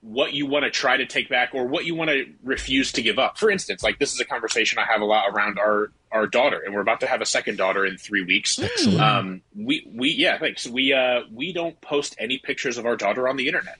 what you want to try to take back or what you want to refuse to give up. For instance, like this is a conversation I have a lot around our daughter, and we're about to have a second daughter in 3 weeks. Excellent. We don't post any pictures of our daughter on the internet.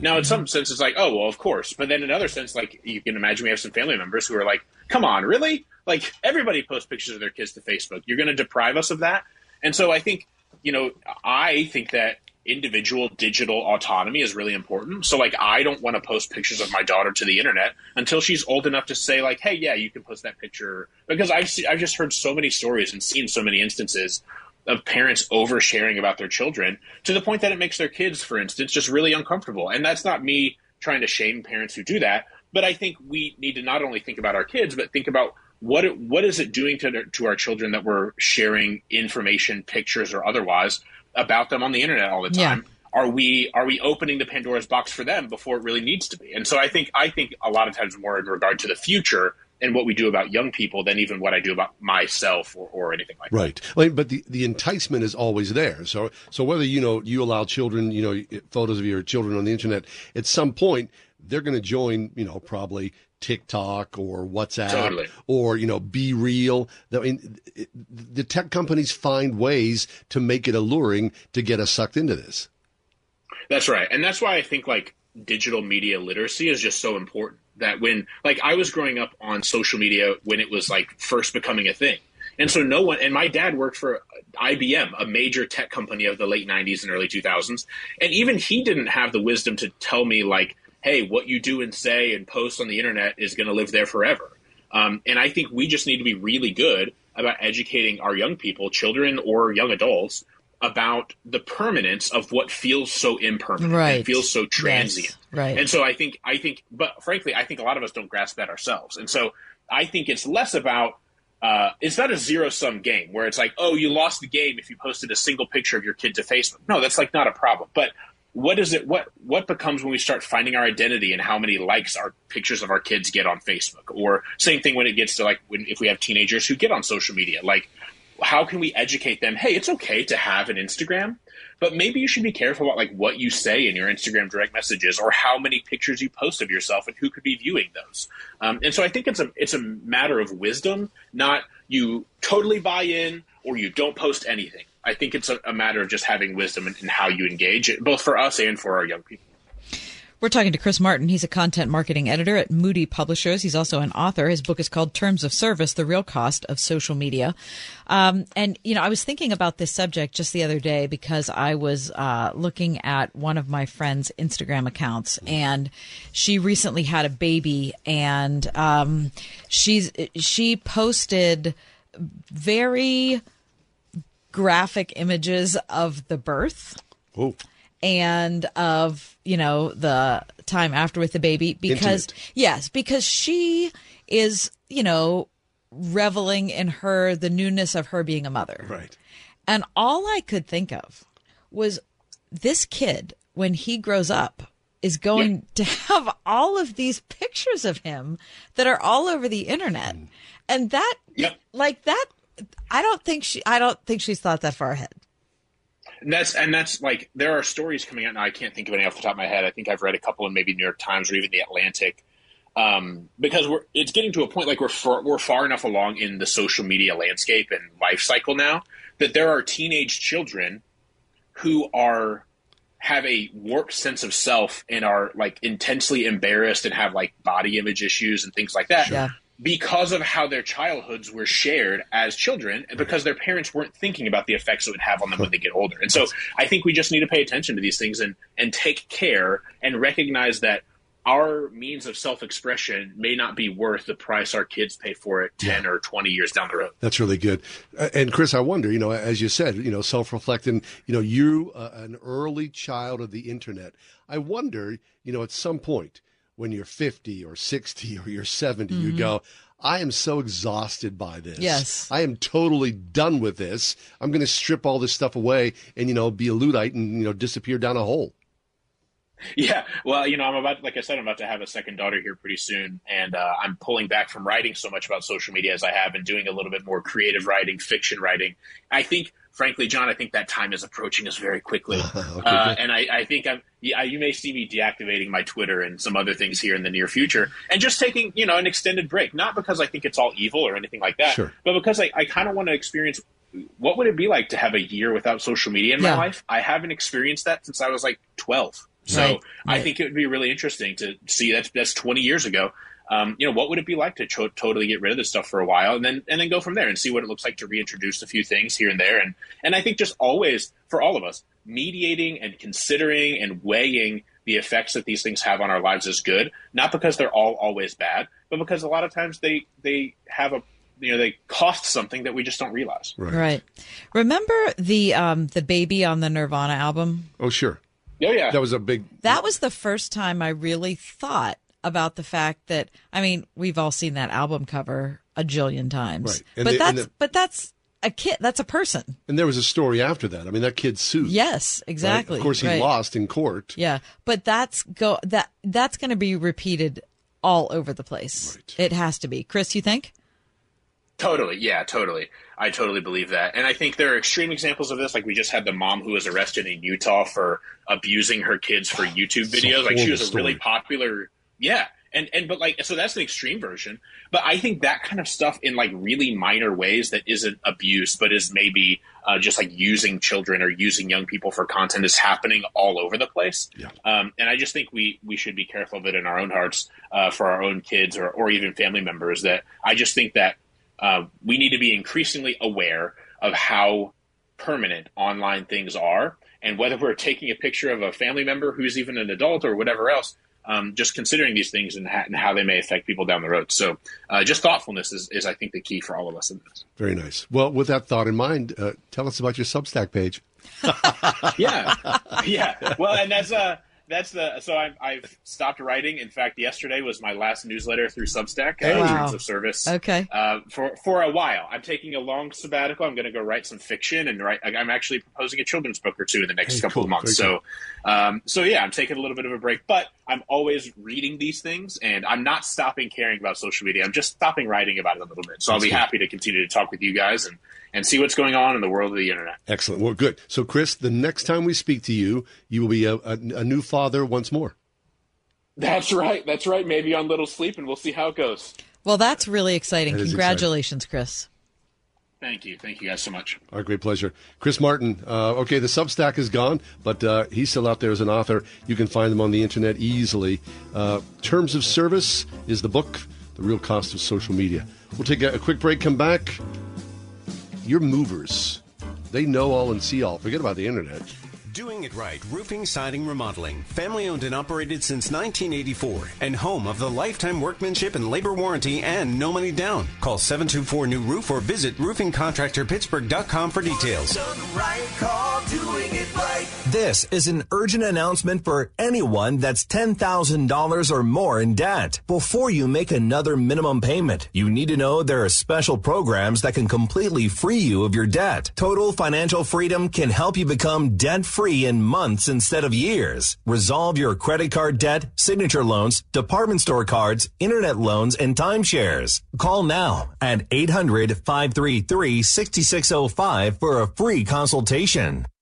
Now, in some sense, it's like, oh, well, of course. But then in another sense, like you can imagine we have some family members who are like, come on, really? Like everybody posts pictures of their kids to Facebook. You're going to deprive us of that. And so I think, you know, I think that individual digital autonomy is really important. So like, I don't want to post pictures of my daughter to the internet until she's old enough to say like, hey, yeah, you can post that picture. Because I've just heard so many stories and seen so many instances of parents oversharing about their children to the point that it makes their kids, for instance, just really uncomfortable. And that's not me trying to shame parents who do that. But I think we need to not only think about our kids, but think about what is it doing to our children that we're sharing information, pictures or otherwise about them on the internet all the time. Yeah. Are we opening the Pandora's box for them before it really needs to be? And so I think a lot of times more in regard to the future and what we do about young people than even what I do about myself or anything like right. that. Right. But the enticement is always there. So whether, you know, you allow children, you know, photos of your children on the internet, at some point they're going to join, you know, probably TikTok or WhatsApp totally. Or, you know, Be Real. I mean, the tech companies find ways to make it alluring to get us sucked into this. That's right. And that's why I think like digital media literacy is just so important. That when, like, I was growing up on social media when it was like first becoming a thing. And so no one, and my dad worked for IBM, a major tech company of the late 90s and early 2000s. And even he didn't have the wisdom to tell me like, hey, what you do and say and post on the internet is going to live there forever. And I think we just need to be really good about educating our young people, children or young adults, about the permanence of what feels so impermanent right. and feels so transient. Yes. Right. And so but frankly, I think a lot of us don't grasp that ourselves. And so I think it's less about, it's not a zero-sum game where it's like, oh, you lost the game if you posted a single picture of your kid to Facebook. No, that's like not a problem. But what is it? What becomes when we start finding our identity and how many likes our pictures of our kids get on Facebook? Or same thing when it gets to like if we have teenagers who get on social media, like, how can we educate them? Hey, it's okay to have an Instagram, but maybe you should be careful about like what you say in your Instagram direct messages or how many pictures you post of yourself and who could be viewing those. And so I think it's a matter of wisdom, not you totally buy in or you don't post anything. I think it's a matter of just having wisdom in how you engage, both for us and for our young people. We're talking to Chris Martin. He's a content marketing editor at Moody Publishers. He's also an author. His book is called Terms of Service, The Real Cost of Social Media. And, you know, I was thinking about this subject just the other day because I was looking at one of my friend's Instagram accounts, and she recently had a baby, and she posted very graphic images of the birth. Oh. And of, you know, the time after with the baby because, intimate. Yes, because she is, you know, reveling in her, the newness of her being a mother. Right. And all I could think of was this kid, when he grows up, is going yeah. to have all of these pictures of him that are all over the internet. Mm. And that, yep. like that, I don't think she's thought that far ahead. And that's like, there are stories coming out now. I can't think of any off the top of my head. I think I've read a couple in maybe New York Times or even The Atlantic, because it's getting to a point like we're far enough along in the social media landscape and life cycle now that there are teenage children who have a warped sense of self and are like intensely embarrassed and have like body image issues and things like that. Yeah. because of how their childhoods were shared as children and because their parents weren't thinking about the effects it would have on them when they get older. And so I think we just need to pay attention to these things and take care and recognize that our means of self-expression may not be worth the price our kids pay for it 10 or 20 years down the road. That's really good. And Chris, I wonder, you know, as you said, you know, self-reflecting, you know, you an early child of the internet. I wonder, you know, at some point when you're 50 or 60 or you're 70, you go, I am so exhausted by this. Yes. I am totally done with this. I'm going to strip all this stuff away and, you know, be a Luddite and, you know, disappear down a hole. Yeah, well, you know, I'm about to have a second daughter here pretty soon, and I'm pulling back from writing so much about social media as I have and doing a little bit more creative writing, fiction writing. I think, frankly, John, I think that time is approaching us very quickly. And I think you may see me deactivating my Twitter and some other things here in the near future and just taking, you know, an extended break, not because I think it's all evil or anything like that, but because I kind of want to experience what would it be like to have a year without social media in my life. I haven't experienced that since I was like 12. So I think it would be really interesting to see that's 20 years ago. You know, what would it be like to totally get rid of this stuff for a while and then go from there and see what it looks like to reintroduce a few things here and there. And I think just always for all of us, mediating and considering and weighing the effects that these things have on our lives is good, not because they're all always bad, but because a lot of times they have a, you know, they cost something that we just don't realize. Right. Remember the Baby on the Nirvana album? Oh, sure. Oh, yeah. That was the first time I really thought about the fact that, I mean, we've all seen that album cover a jillion times. Right. But that's a kid. That's a person. And there was a story after that. I mean, that kid sued. Yes, exactly. Right? Of course, he lost in court. Yeah. But that's going to be repeated all over the place. Right. It has to be. Chris, you think? Totally. Yeah, totally. I totally believe that. And I think there are extreme examples of this. Like we just had the mom who was arrested in Utah for abusing her kids for YouTube videos. Like she was a really popular. Yeah. So that's an extreme version. But I think that kind of stuff in like really minor ways that isn't abuse, but is maybe just like using children or using young people for content is happening all over the place. Yeah. And I just think we should be careful of it in our own hearts for our own kids or even family members that I just think that. We need to be increasingly aware of how permanent online things are, and whether we're taking a picture of a family member who's even an adult or whatever else, just considering these things and how they may affect people down the road. So just thoughtfulness is, I think, the key for all of us in this. Very nice. Well, with that thought in mind, tell us about your Substack page. Yeah. Well, and so I've stopped writing. In fact, yesterday was my last newsletter through Substack, Dreams of Service. Okay. For a while, I'm taking a long sabbatical. I'm going to go write some fiction I'm actually proposing a children's book or two in the next couple of months. Very cool. I'm taking a little bit of a break, but I'm always reading these things, and I'm not stopping caring about social media. I'm just stopping writing about it a little bit. So I'll be happy to continue to talk with you guys and see what's going on in the world of the internet. Excellent. Well, good. So, Chris, the next time we speak to you, you will be a new father once more. That's right. Maybe on Little Sleep, and we'll see how it goes. Well, that's really exciting. Congratulations, Chris. Thank you. Thank you guys so much. Our great pleasure. Chris Martin. Okay, the Substack is gone, but he's still out there as an author. You can find him on the internet easily. Terms of Service is the book, The Real Cost of Social Media. We'll take a quick break, come back. Your movers. They know all and see all. Forget about the internet. Doing It Right Roofing, Siding, Remodeling. Family owned and operated since 1984 and home of the lifetime workmanship and labor warranty and no money down. Call 724-NEW-ROOF or visit roofingcontractorpittsburgh.com for details. This is an urgent announcement for anyone that's $10,000 or more in debt. Before you make another minimum payment, you need to know there are special programs that can completely free you of your debt. Total Financial Freedom can help you become debt-free in months instead of years. Resolve your credit card debt, signature loans, department store cards, internet loans, and timeshares. Call now at 800-533-6605 for a free consultation.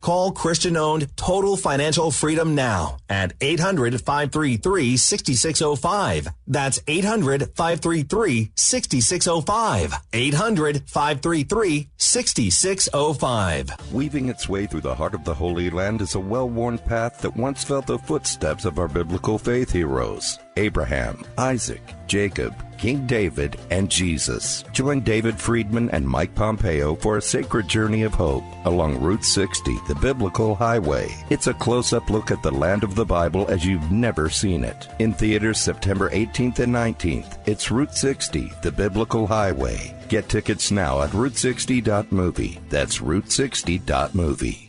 Call Christian-owned Total Financial Freedom now at 800-533-6605. That's 800-533-6605. 800-533-6605. Weaving its way through the heart of the Holy Land is a well-worn path that once felt the footsteps of our biblical faith heroes, Abraham, Isaac, Jacob, King David, and Jesus. Join David Friedman and Mike Pompeo for a sacred journey of hope along Route 60, the Biblical Highway. It's a close-up look at the land of the Bible as you've never seen it. In theaters September 18th and 19th, it's Route 60, the Biblical Highway. Get tickets now at Route60.movie. That's Route60.movie.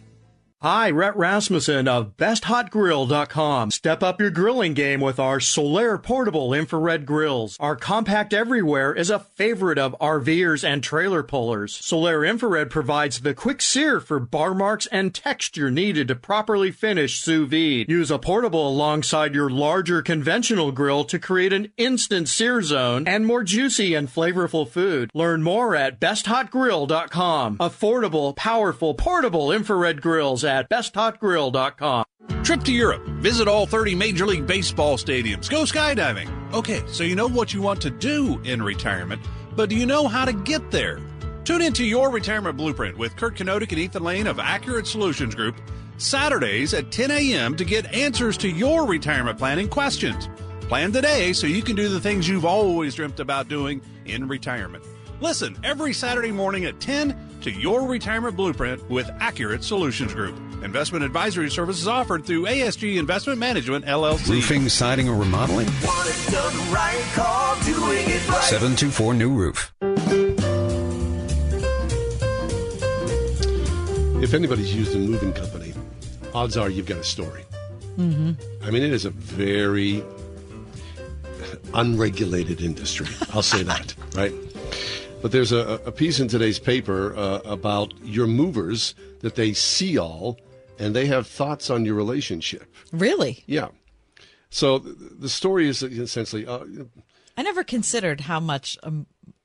Hi, Rhett Rasmussen of BestHotGrill.com. Step up your grilling game with our Solaire Portable Infrared Grills. Our compact everywhere is a favorite of RVers and trailer pullers. Solaire Infrared provides the quick sear for bar marks and texture needed to properly finish sous vide. Use a portable alongside your larger conventional grill to create an instant sear zone and more juicy and flavorful food. Learn more at BestHotGrill.com. Affordable, powerful, portable infrared grills at besthotgrill.com. Trip to Europe. Visit all 30 Major League Baseball stadiums. Go skydiving. Okay, so you know what you want to do in retirement, but do you know how to get there? Tune into Your Retirement Blueprint with Kurt Knodick and Ethan Lane of Accurate Solutions Group, Saturdays at 10 a.m. to get answers to your retirement planning questions. Plan today so you can do the things you've always dreamt about doing in retirement. Listen every Saturday morning at 10 to Your Retirement Blueprint with Accurate Solutions Group. Investment advisory services offered through ASG Investment Management, LLC. Roofing, siding, or remodeling? Want it done right, call Doing It Right. 724 New Roof. If anybody's used a moving company, odds are you've got a story. Mm-hmm. I mean, it is a very unregulated industry. I'll say that, right? But there's a piece in today's paper about your movers, that they see all, and they have thoughts on your relationship. Really? Yeah. So the story is essentially... I never considered how much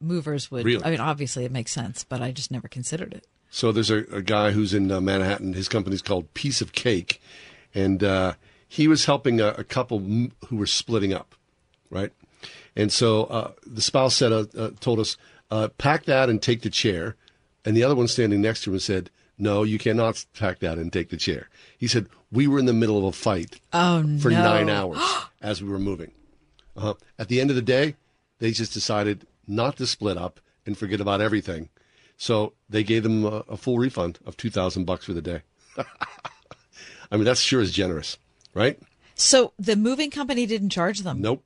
movers would... Really? I mean, obviously it makes sense, but I just never considered it. So there's a guy who's in Manhattan. His company's called Piece of Cake, and he was helping a couple who were splitting up, right? And so the spouse said, told us, pack that and take the chair. And the other one standing next to him said, no, you cannot pack that and take the chair. He said, we were in the middle of a fight for 9 hours as we were moving. At the end of the day, they just decided not to split up and forget about everything. So they gave them a full refund of $2,000 for the day. I mean, that sure is generous, right? So the moving company didn't charge them? Nope.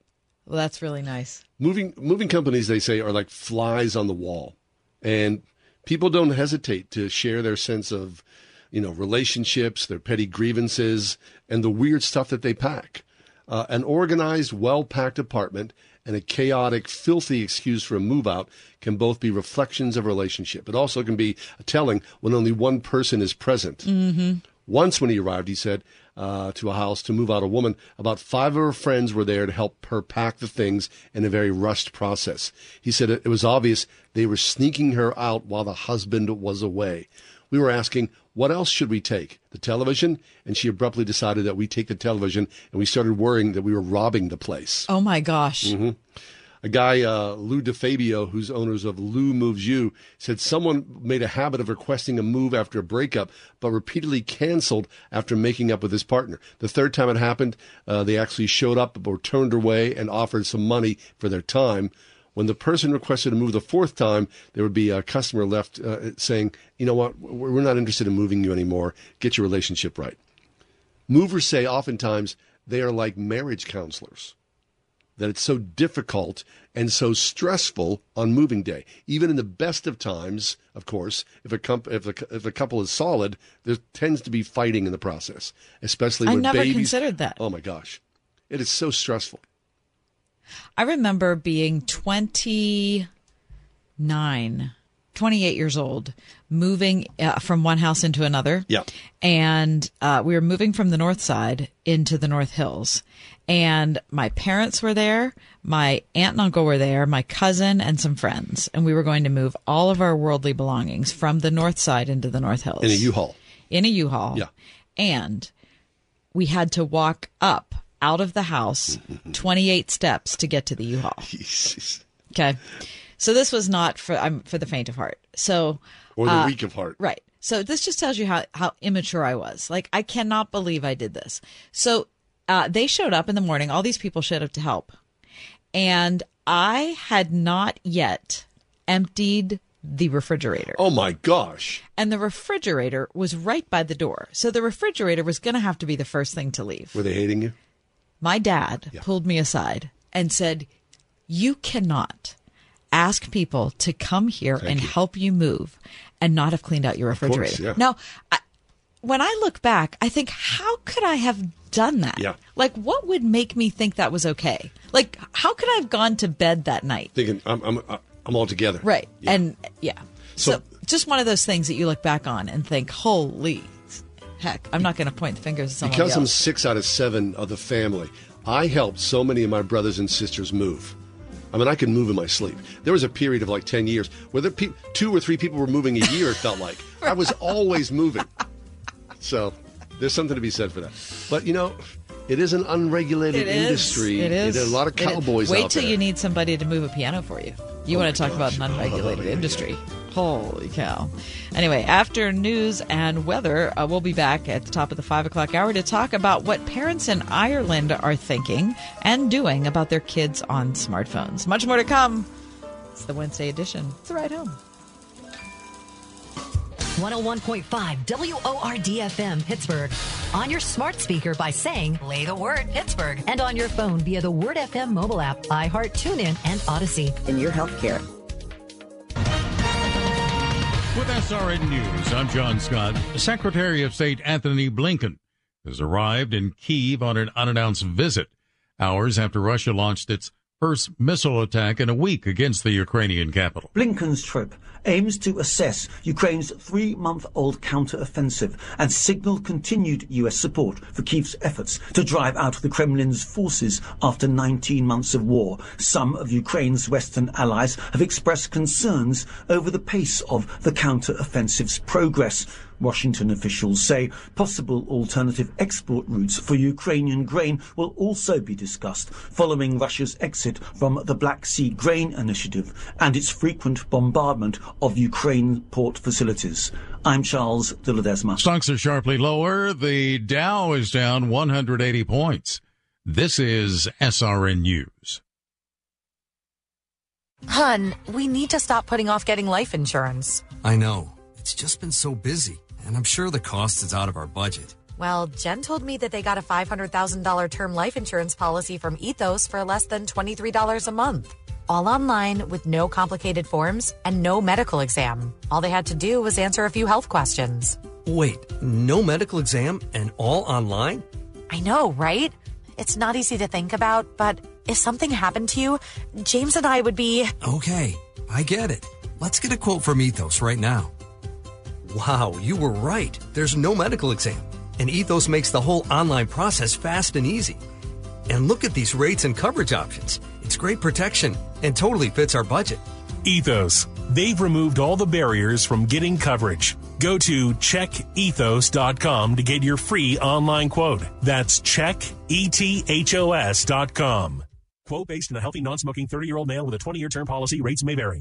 Well, that's really nice. Moving companies, they say, are like flies on the wall. And people don't hesitate to share their sense of, relationships, their petty grievances, and the weird stuff that they pack. An organized, well-packed apartment and a chaotic, filthy excuse for a move-out can both be reflections of relationship. It also can be telling when only one person is present. Mm-hmm. Once when he arrived, he said to a house to move out a woman, about five of her friends were there to help her pack the things in a very rushed process. He said it was obvious they were sneaking her out while the husband was away. We were asking, what else should we take? The television? And she abruptly decided that we take the television, and we started worrying that we were robbing the place. Oh, my gosh. Mm-hmm. A guy, Lou DeFabio, who's owners of Lou Moves You, said someone made a habit of requesting a move after a breakup, but repeatedly canceled after making up with his partner. The third time it happened, they actually showed up, but were turned away and offered some money for their time. When the person requested a move the fourth time, there would be a customer left saying, you know what, we're not interested in moving you anymore. Get your relationship right. Movers say oftentimes they are like marriage counselors, that it's so difficult and so stressful on moving day. Even in the best of times, of course, if a couple is solid, there tends to be fighting in the process, especially when babies... I never considered that. Oh, my gosh. It is so stressful. I remember being 28 years old, moving from one house into another. Yeah. And we were moving from the north side into the North Hills. And my parents were there, my aunt and uncle were there, my cousin, and some friends. And we were going to move all of our worldly belongings from the north side into the North Hills. In a U-Haul. in a U-Haul. Yeah. And we had to walk up out of the house 28 steps to get to the U-Haul. Okay. So this was not for the faint of heart. So or the weak of heart. Right. So this just tells you how immature I was. Like, I cannot believe I did this. So they showed up in the morning. All these people showed up to help. And I had not yet emptied the refrigerator. Oh, my gosh. And the refrigerator was right by the door. So the refrigerator was going to have to be the first thing to leave. Were they hating you? My dad pulled me aside and said, you cannot ask people to come here help you move and not have cleaned out your refrigerator. Of course, yeah. Now, when I look back, I think, how could I have done that? Yeah. Like, what would make me think that was okay? Like, how could I have gone to bed that night? Thinking, I'm all together. Right. Yeah. And, yeah. So just one of those things that you look back on and think, holy heck, I'm not going to point the fingers at someone else. Because I'm 6 out of 7 of the family, I helped so many of my brothers and sisters move. I mean, I could move in my sleep. There was a period of like 10 years where 2 or 3 people were moving a year, it felt like. I was always moving. So there's something to be said for that. But, you know, it is an unregulated industry. It is. There are a lot of cowboys out there. Wait till you need somebody to move a piano for you. You want to talk about an unregulated industry. Yeah. Holy cow. Anyway, after news and weather, we'll be back at the top of the 5 o'clock hour to talk about what parents in Ireland are thinking and doing about their kids on smartphones. Much more to come. It's the Wednesday edition. It's the Ride Home. 101.5 WORD-FM Pittsburgh. On your smart speaker by saying, play the word Pittsburgh. And on your phone via the Word FM mobile app, iHeart, TuneIn, and Odyssey. In your healthcare. With SRN News, I'm John Scott. Secretary of State Anthony Blinken has arrived in Kyiv on an unannounced visit, hours after Russia launched its first missile attack in a week against the Ukrainian capital. Blinken's trip aims to assess Ukraine's 3-month-old counteroffensive and signal continued U.S. support for Kyiv's efforts to drive out the Kremlin's forces after 19 months of war. Some of Ukraine's Western allies have expressed concerns over the pace of the counteroffensive's progress. Washington officials say possible alternative export routes for Ukrainian grain will also be discussed following Russia's exit from the Black Sea Grain Initiative and its frequent bombardment of Ukraine port facilities. I'm Charles de Ledesma. Stocks are sharply lower. The Dow is down 180 points. This is SRN News. Hun, we need to stop putting off getting life insurance. I know. It's just been so busy. And I'm sure the cost is out of our budget. Well, Jen told me that they got a $500,000 term life insurance policy from Ethos for less than $23 a month. All online with no complicated forms and no medical exam. All they had to do was answer a few health questions. Wait, no medical exam and all online? I know, right? It's not easy to think about, but if something happened to you, James and I would be... Okay, I get it. Let's get a quote from Ethos right now. Wow, you were right. There's no medical exam. And Ethos makes the whole online process fast and easy. And look at these rates and coverage options. It's great protection and totally fits our budget. Ethos. They've removed all the barriers from getting coverage. Go to checkethos.com to get your free online quote. That's checkethos.com. Quote based on a healthy, non-smoking 30-year-old male with a 20-year term policy. Rates may vary.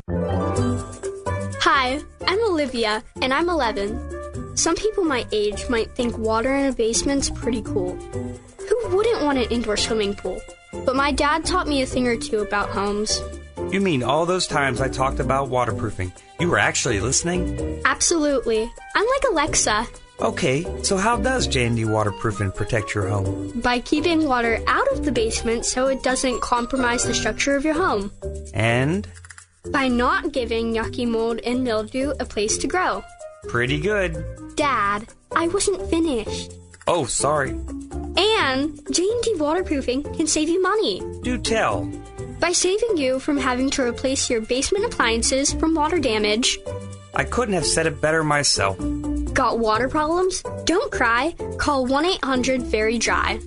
Hi, I'm Olivia, and I'm 11. Some people my age might think water in a basement's pretty cool. Who wouldn't want an indoor swimming pool? But my dad taught me a thing or two about homes. You mean all those times I talked about waterproofing? You were actually listening? Absolutely. I'm like Alexa. Okay, so how does J&D Waterproofing protect your home? By keeping water out of the basement so it doesn't compromise the structure of your home. And... by not giving yucky mold and mildew a place to grow. Pretty good. Dad, I wasn't finished. Oh, sorry. And J&D Waterproofing can save you money. Do tell. By saving you from having to replace your basement appliances from water damage. I couldn't have said it better myself. Got water problems? Don't cry. Call 1-800-VERY-DRY.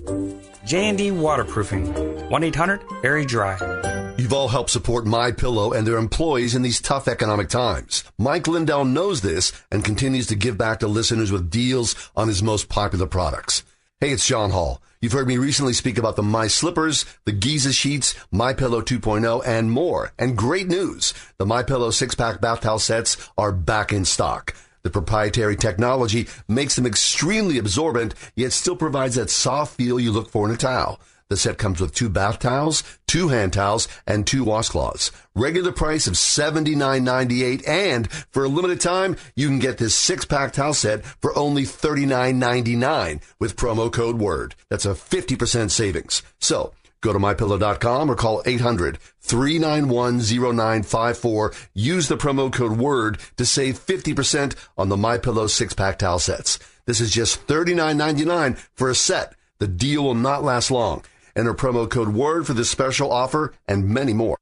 J&D Waterproofing. 1-800-VERY-DRY. You've all helped support MyPillow and their employees in these tough economic times. Mike Lindell knows this and continues to give back to listeners with deals on his most popular products. Hey, it's John Hall. You've heard me recently speak about the My Slippers, the Giza Sheets, MyPillow 2.0, and more. And great news, the MyPillow 6-pack bath towel sets are back in stock. The proprietary technology makes them extremely absorbent, yet still provides that soft feel you look for in a towel. The set comes with 2 bath towels, 2 hand towels, and 2 washcloths. Regular price of $79.98, and for a limited time, you can get this 6-pack towel set for only $39.99 with promo code WORD. That's a 50% savings. So, go to MyPillow.com or call 800-391-0954. Use the promo code WORD to save 50% on the MyPillow 6-pack towel sets. This is just $39.99 for a set. The deal will not last long. Enter promo code WORD for this special offer and many more.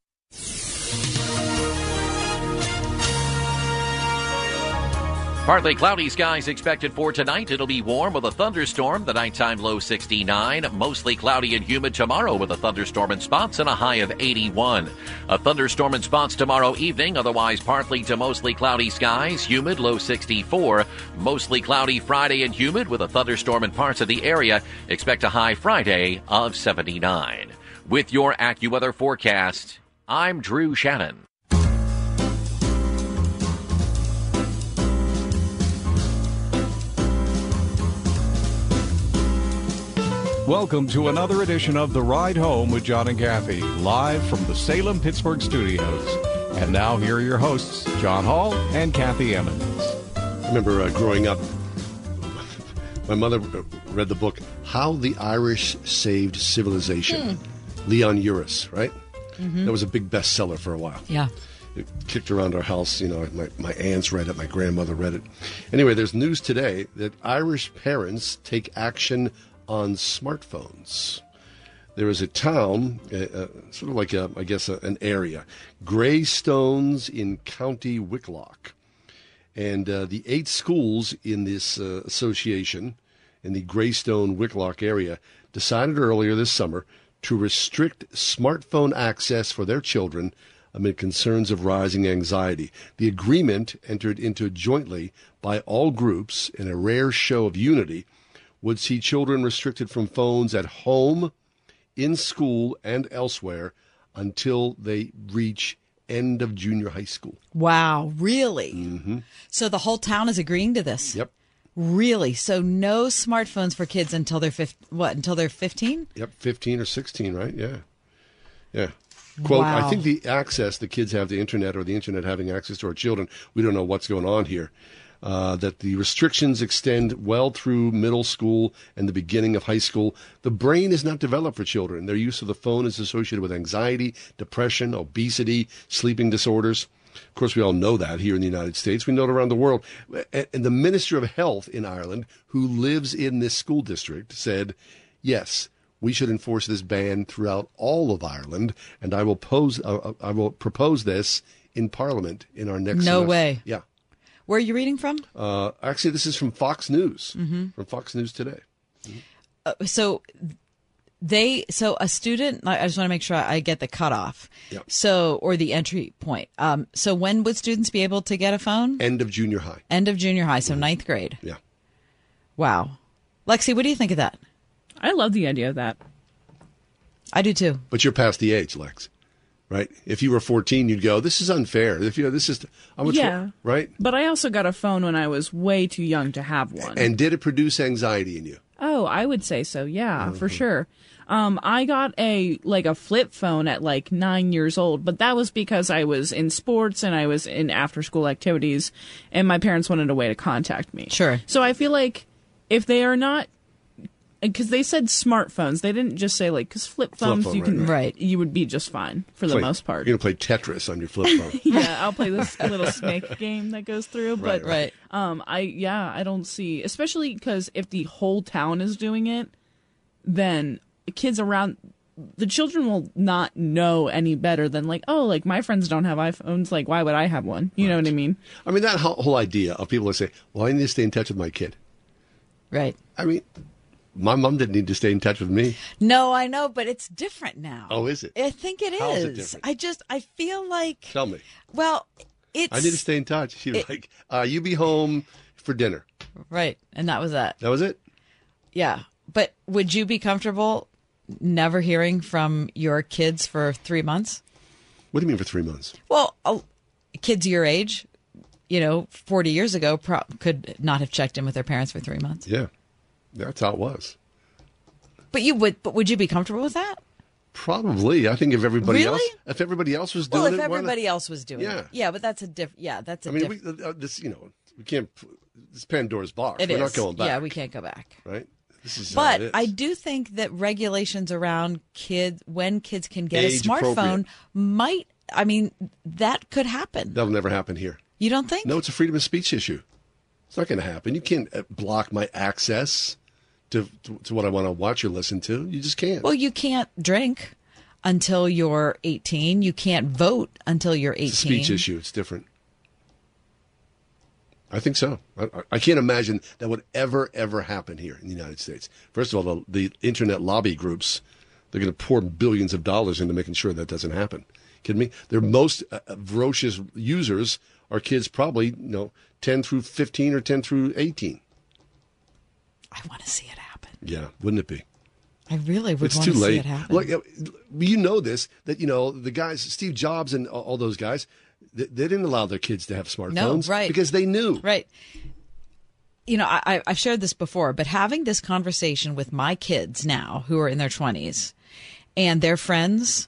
Partly cloudy skies expected for tonight. It'll be warm with a thunderstorm, the nighttime low 69. Mostly cloudy and humid tomorrow with a thunderstorm in spots and a high of 81. A thunderstorm in spots tomorrow evening, otherwise partly to mostly cloudy skies, humid, low 64. Mostly cloudy Friday and humid with a thunderstorm in parts of the area. Expect a high Friday of 79. With your AccuWeather forecast, I'm Drew Shannon. Welcome to another edition of The Ride Home with John and Kathy, live from the Salem-Pittsburgh studios. And now here are your hosts, John Hall and Kathy Emmons. I remember growing up, my mother read the book, How the Irish Saved Civilization, Leon Uris, right? Mm-hmm. That was a big bestseller for a while. Yeah. It kicked around our house, you know, my aunts read it, my grandmother read it. Anyway, there's news today that Irish parents take action on smartphones. There is a town, sort of like a, I guess, an area, Greystones in County Wicklock, and the 8 schools in this association in the Greystone-Wicklock area decided earlier this summer to restrict smartphone access for their children amid concerns of rising anxiety. The agreement, entered into jointly by all groups in a rare show of unity, would see children restricted from phones at home, in school, and elsewhere until they reach end of junior high school. Wow, really? Mm-hmm. So the whole town is agreeing to this? Yep. Really? So no smartphones for kids until they're until they're 15? Yep, 15 or 16, right? Yeah. Yeah. Quote, wow. I think the access the kids have to the internet, or the internet having access to our children, we don't know what's going on here. That the restrictions extend well through middle school and the beginning of high school. The brain is not developed for children. Their use of the phone is associated with anxiety, depression, obesity, sleeping disorders. Of course, we all know that here in the United States. We know it around the world. And the Minister of Health in Ireland, who lives in this school district, said, yes, we should enforce this ban throughout all of Ireland, and I will propose this in Parliament in our next... No semester. Way. Yeah. Where are you reading from? Actually, this is from Fox News, from Fox News Today. Mm-hmm. So a student, I just want to make sure I get the cutoff, yep. So, or the entry point. So when would students be able to get a phone? End of junior high. So mm-hmm. 9th grade. Yeah. Wow. Lexi, what do you think of that? I love the idea of that. I do too. But you're past the age, Lex. Right. If you were 14, you'd go, this is unfair. If you know, this is, I would, yeah. Right. But I also got a phone when I was way too young to have one. And did it produce anxiety in you? Oh, I would say so. Yeah, mm-hmm. For sure. I got a flip phone at 9 years old, but that was because I was in sports and I was in after school activities and my parents wanted a way to contact me. Sure. So I feel like if they are not, because they said smartphones. They didn't just say, because flip phones, you can, right. You would be just fine for the most part. You're going to play Tetris on your flip phone. Yeah, I'll play this little snake game that goes through. But, right. I don't see, especially because if the whole town is doing it, then kids around, the children will not know any better than, my friends don't have iPhones. Why would I have one? You know what I mean? I mean, that whole idea of people that say, well, I need to stay in touch with my kid. Right. I mean... My mom didn't need to stay in touch with me. No, I know, but it's different now. Oh, is it? I think it is. How is it different? I feel like... Tell me. Well, it's... I need to stay in touch. She was like, you be home for dinner. Right, and that was that. That was it? Yeah, but would you be comfortable never hearing from your kids for 3 months? What do you mean for 3 months? Well, kids your age, 40 years ago, could not have checked in with their parents for 3 months. Yeah. That's how it was. But would you be comfortable with that? Probably. I think if everybody else was doing it. Well, if everybody else was doing it. Yeah, but that's a different. Yeah, that's a different. I mean, we can't. This Pandora's box. We're not going back. Yeah, we can't go back. Right. This is. But I do think that regulations around when kids can get a smartphone might. I mean, that could happen. That'll never happen here. You don't think? No, it's a freedom of speech issue. It's not going to happen. You can't block my access to what I want to watch or listen to. You just can't. Well, you can't drink until you're 18. You can't vote until you're 18. It's a speech issue. It's different. I think so. I can't imagine that would ever happen here in the United States. First of all, the internet lobby groups, they're going to pour billions of dollars into making sure that doesn't happen. Kidding me? Their most ferocious users are kids probably, 10 through 15 or 10 through 18. I want to see it happen. Yeah, wouldn't it be? I really would want to see it happen. Look, you know this, that, the guys, Steve Jobs and all those guys, they didn't allow their kids to have smartphones. No, right. Because they knew. Right. I've shared this before, but having this conversation with my kids now who are in their 20s and their friends,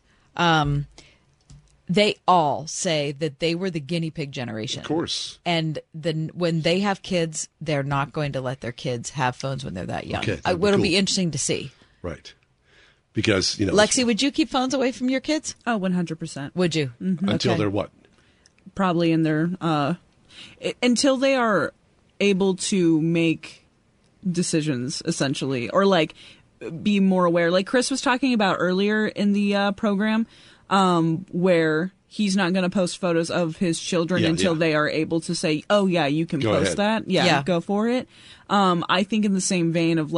they all say that they were the guinea pig generation. Of course. And then when they have kids, they're not going to let their kids have phones when they're that young. Okay, it'll be interesting to see. Right. Because, Lexi, would you keep phones away from your kids? Oh, 100%. Would you? Mm-hmm. Until they're what? Probably in their until they are able to make decisions, essentially, or be more aware. Like Chris was talking about earlier in the program, where he's not going to post photos of his children until they are able to say, oh, yeah, you can post that. Yeah, go for it. I think in the same vein of,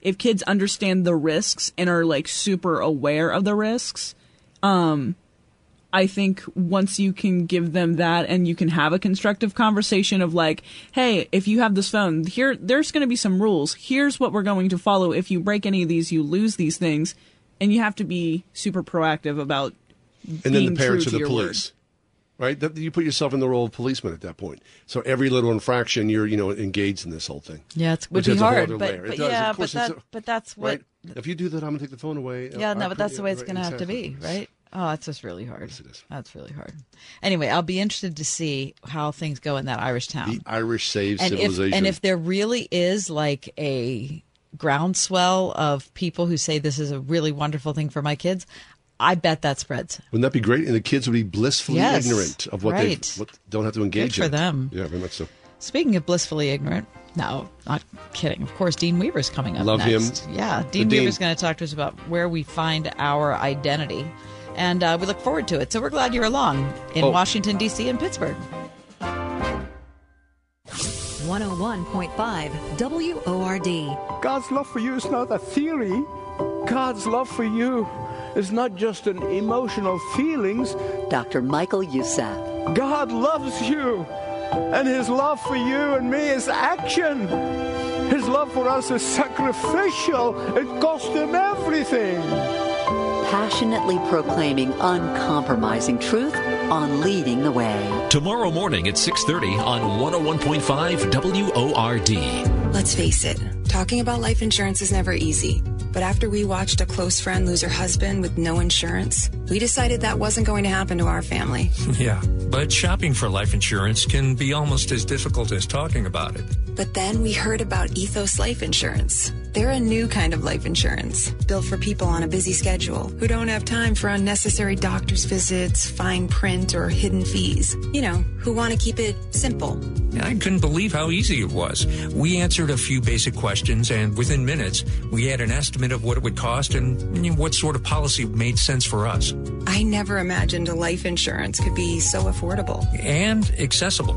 if kids understand the risks and are, super aware of the risks, I think once you can give them that and you can have a constructive conversation of, hey, if you have this phone, there's going to be some rules. Here's what we're going to follow. If you break any of these, you lose these things. And you have to be super proactive about. And then the parents are the police, right? You put yourself in the role of policeman at that point. So every little infraction, you're engaged in this whole thing. Yeah, it would be hard, but that's what. Right? If you do that, I'm gonna take the phone away. Yeah, no, but that's the way it's gonna have to be, right? Oh, that's just really hard. Yes, it is. That's really hard. Anyway, I'll be interested to see how things go in that Irish town. The Irish save civilization, and if there really is a groundswell of people who say this is a really wonderful thing for my kids, I bet that spreads. Wouldn't that be great? And the kids would be blissfully ignorant of what they don't have to engage in. Good for them. Yeah, very much so. Speaking of blissfully ignorant, no, not kidding. Of course, Dean Weaver's coming up next. Love him. Yeah, Dean Weaver's going to talk to us about where we find our identity. And we look forward to it. So we're glad you're along in Washington, D.C. and Pittsburgh. 101.5 WORD. God's love for you is not a theory. God's love for you is not just an emotional feelings. Dr. Michael Youssef. God loves you, and his love for you and me is action. His love for us is sacrificial. It cost him everything. Passionately proclaiming uncompromising truth on Leading the Way. Tomorrow morning at 6:30 on 101.5 WORD. Let's face it, talking about life insurance is never easy. But after we watched a close friend lose her husband with no insurance, we decided that wasn't going to happen to our family. Yeah, but shopping for life insurance can be almost as difficult as talking about it. But then we heard about Ethos Life Insurance. They're a new kind of life insurance, built for people on a busy schedule who don't have time for unnecessary doctor's visits, fine print, or hidden fees. Who want to keep it simple. I couldn't believe how easy it was. We answered a few basic questions, and within minutes, we had an estimate of what it would cost and what sort of policy made sense for us. I never imagined a life insurance could be so affordable. And accessible.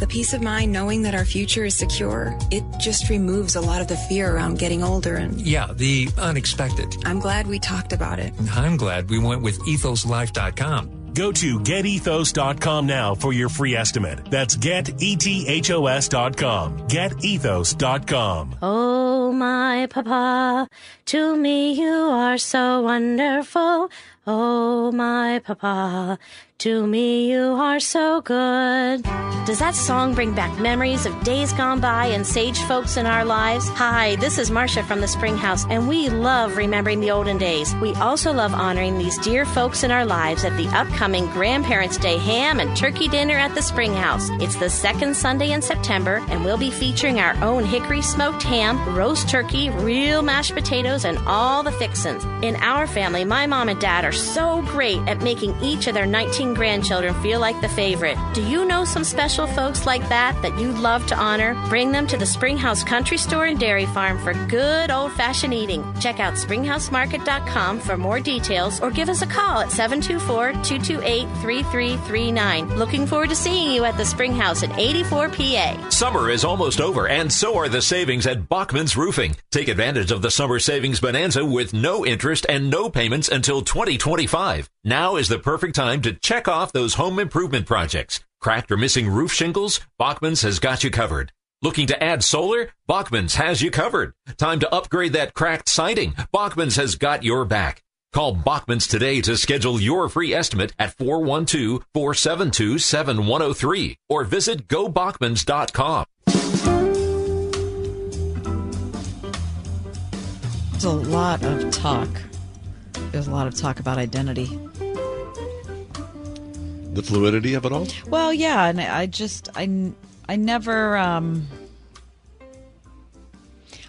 The peace of mind knowing that our future is secure, it just removes a lot of the fear around getting older and... yeah, the unexpected. I'm glad we talked about it. I'm glad we went with ethoslife.com. Go to GetEthos.com now for your free estimate. That's GetEthos.com. GetEthos.com. Oh, my Papa, to me you are so wonderful. Oh, my Papa, to me you are so good. Does that song bring back memories of days gone by and sage folks in our lives? Hi, this is Marcia from the Springhouse, and we love remembering the olden days. We also love honoring these dear folks in our lives at the upcoming Grandparents' Day ham and turkey dinner at the Springhouse. It's the second Sunday in September, and we'll be featuring our own hickory smoked ham, roast turkey, real mashed potatoes, and all the fixins. In our family, my mom and dad are so great at making each of their 19 grandchildren feel like the favorite. Do you know some special folks like that that you love to honor? Bring them to the Springhouse Country Store and Dairy Farm for good old-fashioned eating. Check out springhousemarket.com for more details or give us a call at 724-228-3339. Looking forward to seeing you at the Springhouse at 84 PA. Summer is almost over, and so are the savings at Bachman's Roofing. Take advantage of the summer savings bonanza with no interest and no payments until 2025. Now is the perfect time to check off those home improvement projects. Cracked or missing roof shingles? Bachman's has got you covered. Looking to add solar? Bachman's has you covered. Time to upgrade that cracked siding? Bachman's has got your back. Call Bachman's today to schedule your free estimate at 412-472-7103 or visit gobachmans.com. There's a lot of talk. There's a lot of talk about identity. The fluidity of it all? Well, yeah, and I never I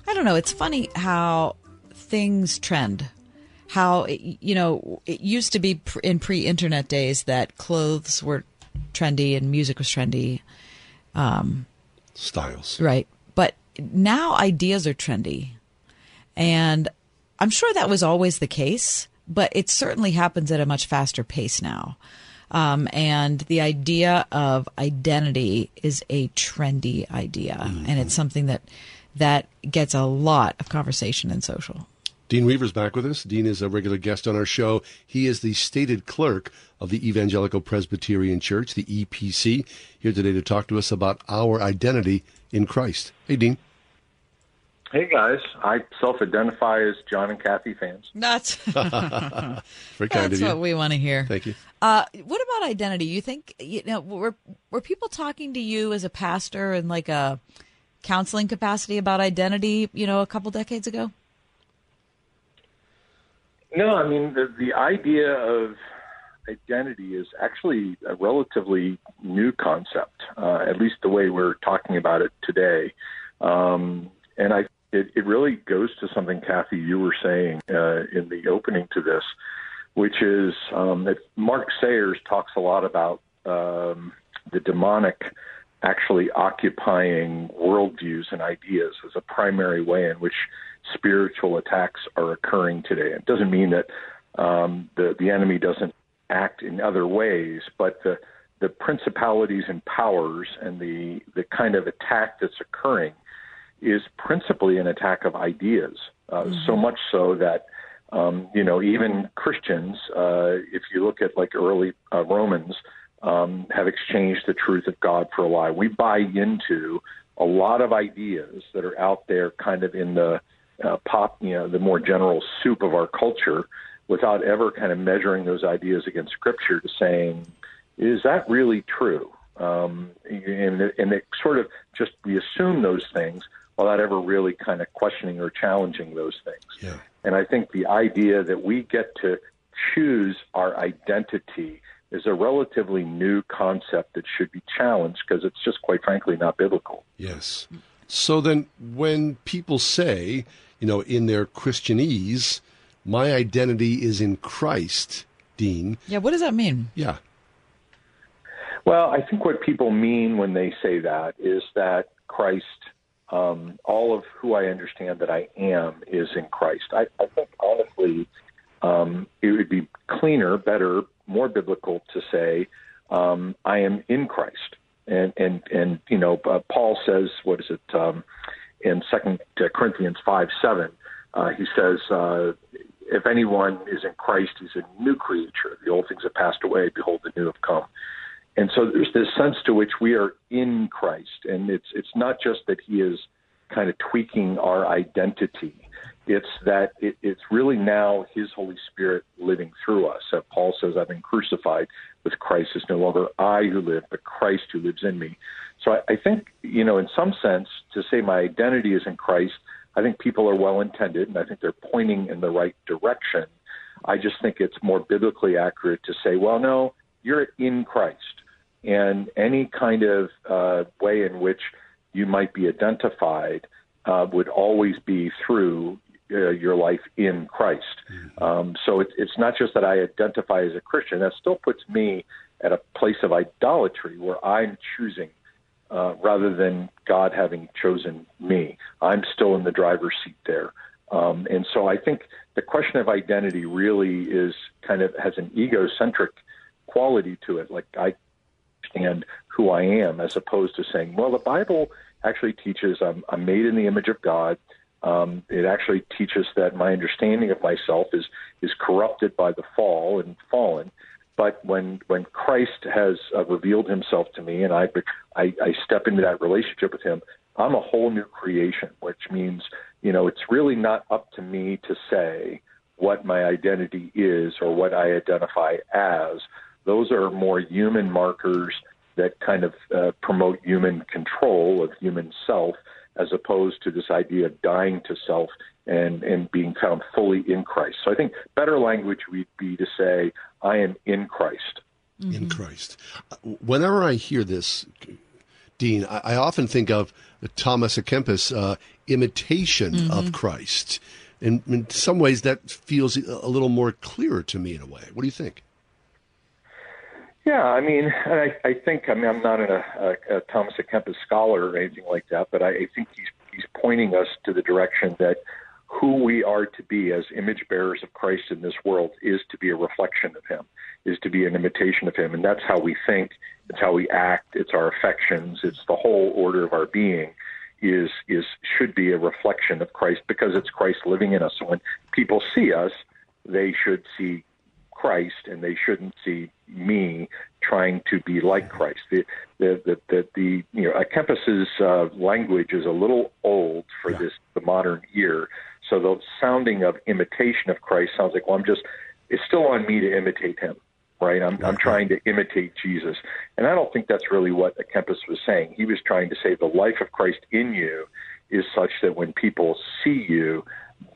don't know. It's funny how things trend. How, you know, it used to be in pre-internet days that clothes were trendy and music was trendy. Styles. Right. But now ideas are trendy. And I'm sure that was always the case, but it certainly happens at a much faster pace now. And the idea of identity is a trendy idea, and it's something that gets a lot of conversation in social. Dean Weaver's back with us. Dean is a regular guest on our show. He is the stated clerk of the Evangelical Presbyterian Church, the EPC, here today to talk to us about our identity in Christ. Hey, Dean. Hey, guys. I self-identify as John and Kathy fans. That's very kind of you. That's what we want to hear. Thank you. What about identity? You think, you know, were people talking to you as a pastor in like a counseling capacity about identity, you know, a couple decades ago? No, I mean, the idea of identity is actually a relatively new concept, at least the way we're talking about it today. And it really goes to something, Kathy, you were saying in the opening to this, which is that Mark Sayers talks a lot about the demonic actually occupying worldviews and ideas as a primary way in which spiritual attacks are occurring today. It doesn't mean that the enemy doesn't act in other ways, but the principalities and powers and the kind of attack that's occurring is principally an attack of ideas, so much so that, you know, even Christians, if you look at like early Romans, have exchanged the truth of God for a lie. We buy into a lot of ideas that are out there kind of in the pop, you know, the more general soup of our culture without ever kind of measuring those ideas against Scripture to saying, is that really true? And it sort of just, we assume those things without ever really kind of questioning or challenging those things. Yeah. And I think the idea that we get to choose our identity is a relatively new concept that should be challenged because it's just, quite frankly, not biblical. Yes. So then when people say, you know, in their Christianese, my identity is in Christ, Dean. Yeah, what does that mean? Yeah. Well, I think what people mean when they say that is that Christ, all of who I understand that I am is in Christ. I think, honestly, it would be cleaner, better, more biblical to say I am in Christ. And you know, Paul says, what is it, in 2 Corinthians 5:7, he says, if anyone is in Christ, he's a new creature. The old things have passed away. Behold, the new have come. And so there's this sense to which we are in Christ. And it's not just that he is kind of tweaking our identity. It's that it's really now his Holy Spirit living through us. Paul says, I've been crucified with Christ. It's no longer I who live, but Christ who lives in me. So I think, you know, in some sense, to say my identity is in Christ, I think people are well-intended, and I think they're pointing in the right direction. I just think it's more biblically accurate to say, well, no, you're in Christ. And any kind of way in which you might be identified would always be through your life in Christ. So it's not just that I identify as a Christian. That still puts me at a place of idolatry where I'm choosing rather than God having chosen me. I'm still in the driver's seat there. And so I think the question of identity really is kind of has an egocentric quality to it. Like I understand who I am as opposed to saying, well, the Bible actually teaches I'm made in the image of God. It actually teaches that my understanding of myself is corrupted by the fall and fallen. But when Christ has revealed himself to me and I step into that relationship with him, I'm a whole new creation, which means, you know, it's really not up to me to say what my identity is or what I identify as. Those are more human markers that kind of promote human control of human self, as opposed to this idea of dying to self and being found fully in Christ. So I think better language would be to say, I am in Christ. Mm-hmm. In Christ. Whenever I hear this, Dean, I often think of Thomas à Kempis, imitation mm-hmm. of Christ. And in some ways that feels a little more clearer to me in a way. What do you think? Yeah, I mean, I think, I mean, I'm not a Thomas à Kempis scholar or anything like that, but I think he's pointing us to the direction that who we are to be as image bearers of Christ in this world is to be a reflection of him, is to be an imitation of him. And that's how we think, it's how we act, it's our affections, it's the whole order of our being should be a reflection of Christ because it's Christ living in us. So when people see us, they should see Christ, and they shouldn't see me trying to be like Christ. The you know, Kempis's language is a little old for the modern ear. So the sounding of imitation of Christ sounds like, well, it's still on me to imitate him, right? I'm trying to imitate Jesus, and I don't think that's really what Kempis was saying. He was trying to say the life of Christ in you is such that when people see you,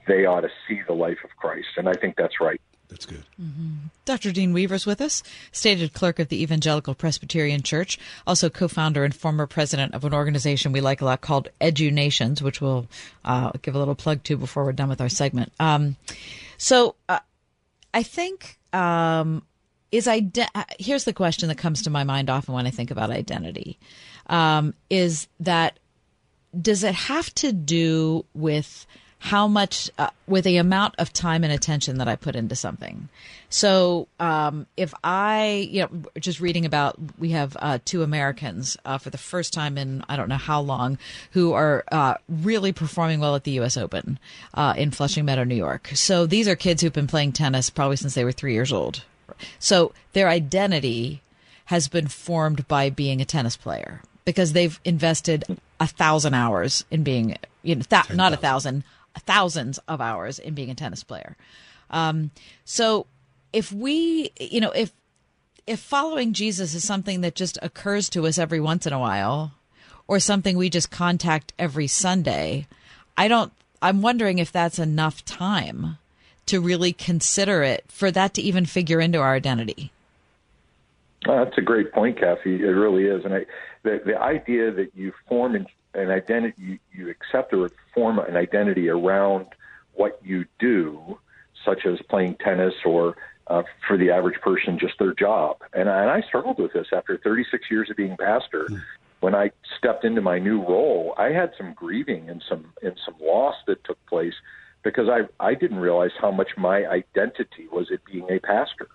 they ought to see the life of Christ, and I think that's right. That's good. Mm-hmm. Dr. Dean Weaver is with us, stated clerk of the Evangelical Presbyterian Church, also co-founder and former president of an organization we like a lot called EduNations, which we'll give a little plug to before we're done with our segment. So I think here's the question that comes to my mind often when I think about identity, is that does it have to do with how much with the amount of time and attention that I put into something. So if I, you know, just reading about, we have two Americans for the first time in I don't know how long who are really performing well at the U.S. Open in Flushing Meadow, New York. So these are kids who've been playing tennis probably since they were 3 years old. So their identity has been formed by being a tennis player because they've invested 1,000 hours in being, you know, not 1,000. Thousands of hours in being a tennis player. So if we, you know, if following Jesus is something that just occurs to us every once in a while or something we just contact every Sunday, I'm wondering if that's enough time to really consider it for that to even figure into our identity. That's a great point, Kathy. It really is. And the idea that you form an identity, you accept or form an identity around what you do, such as playing tennis or for the average person, just their job. And I struggled with this after 36 years of being pastor. Mm-hmm. When I stepped into my new role, I had some grieving and some loss that took place because I didn't realize how much my identity was at being a pastor.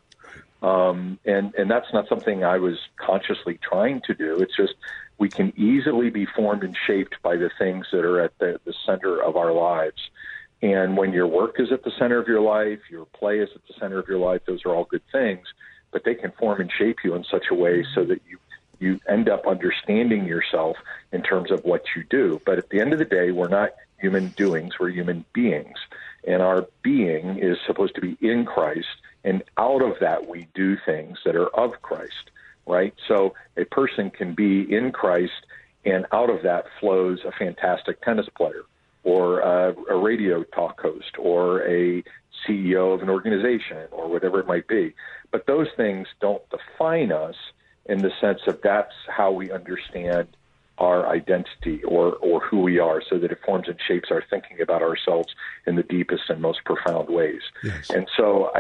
And that's not something I was consciously trying to do. It's just we can easily be formed and shaped by the things that are at the center of our lives. And when your work is at the center of your life, your play is at the center of your life, those are all good things, but they can form and shape you in such a way so that you end up understanding yourself in terms of what you do. But at the end of the day, we're not human doings, we're human beings. And our being is supposed to be in Christ, and out of that we do things that are of Christ, right? So a person can be in Christ, and out of that flows a fantastic tennis player or a radio talk host or a CEO of an organization or whatever it might be. But those things don't define us in the sense of that's how we understand our identity or who we are, so that it forms and shapes our thinking about ourselves in the deepest and most profound ways. Yes. And so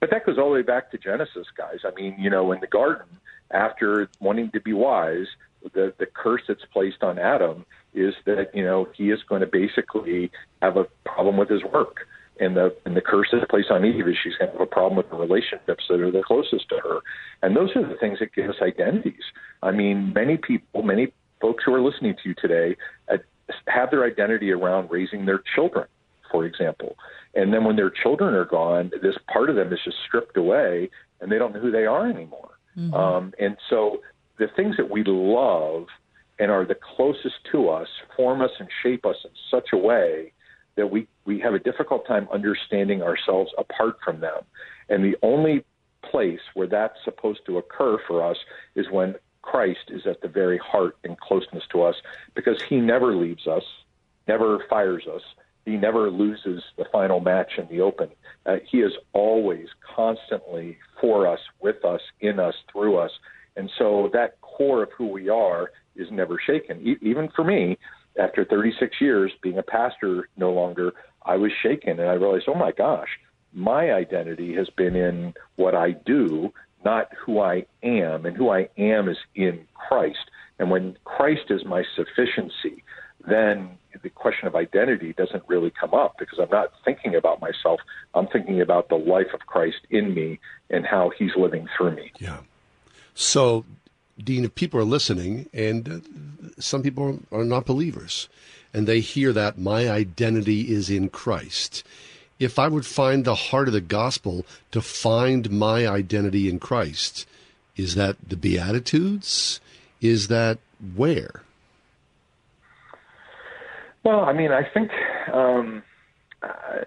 but that goes all the way back to Genesis, guys. I mean, you know, in the garden, after wanting to be wise, the curse that's placed on Adam is that, you know, he is going to basically have a problem with his work. And the curse that's placed on Eve is she's going to have a problem with the relationships that are the closest to her. And those are the things that give us identities. I mean, many folks who are listening to you today have their identity around raising their children, for example. And then when their children are gone, this part of them is just stripped away, and they don't know who they are anymore. Mm-hmm. And so the things that we love and are the closest to us form us and shape us in such a way that we have a difficult time understanding ourselves apart from them. And the only place where that's supposed to occur for us is when Christ is at the very heart and closeness to us, because he never leaves us, never fires us. He never loses the final match in the open. He is always constantly for us, with us, in us, through us. And so that core of who we are is never shaken. Even for me, after 36 years being a pastor no longer, I was shaken, and I realized, oh my gosh, my identity has been in what I do, not who I am, and who I am is in Christ. And when Christ is my sufficiency, then the question of identity doesn't really come up, because I'm not thinking about myself. I'm thinking about the life of Christ in me and how he's living through me. Yeah. So, Dean, if people are listening, and some people are not believers, and they hear that my identity is in Christ, if I would find the heart of the gospel to find my identity in Christ, is that the Beatitudes? Is that where? Well, I mean, I think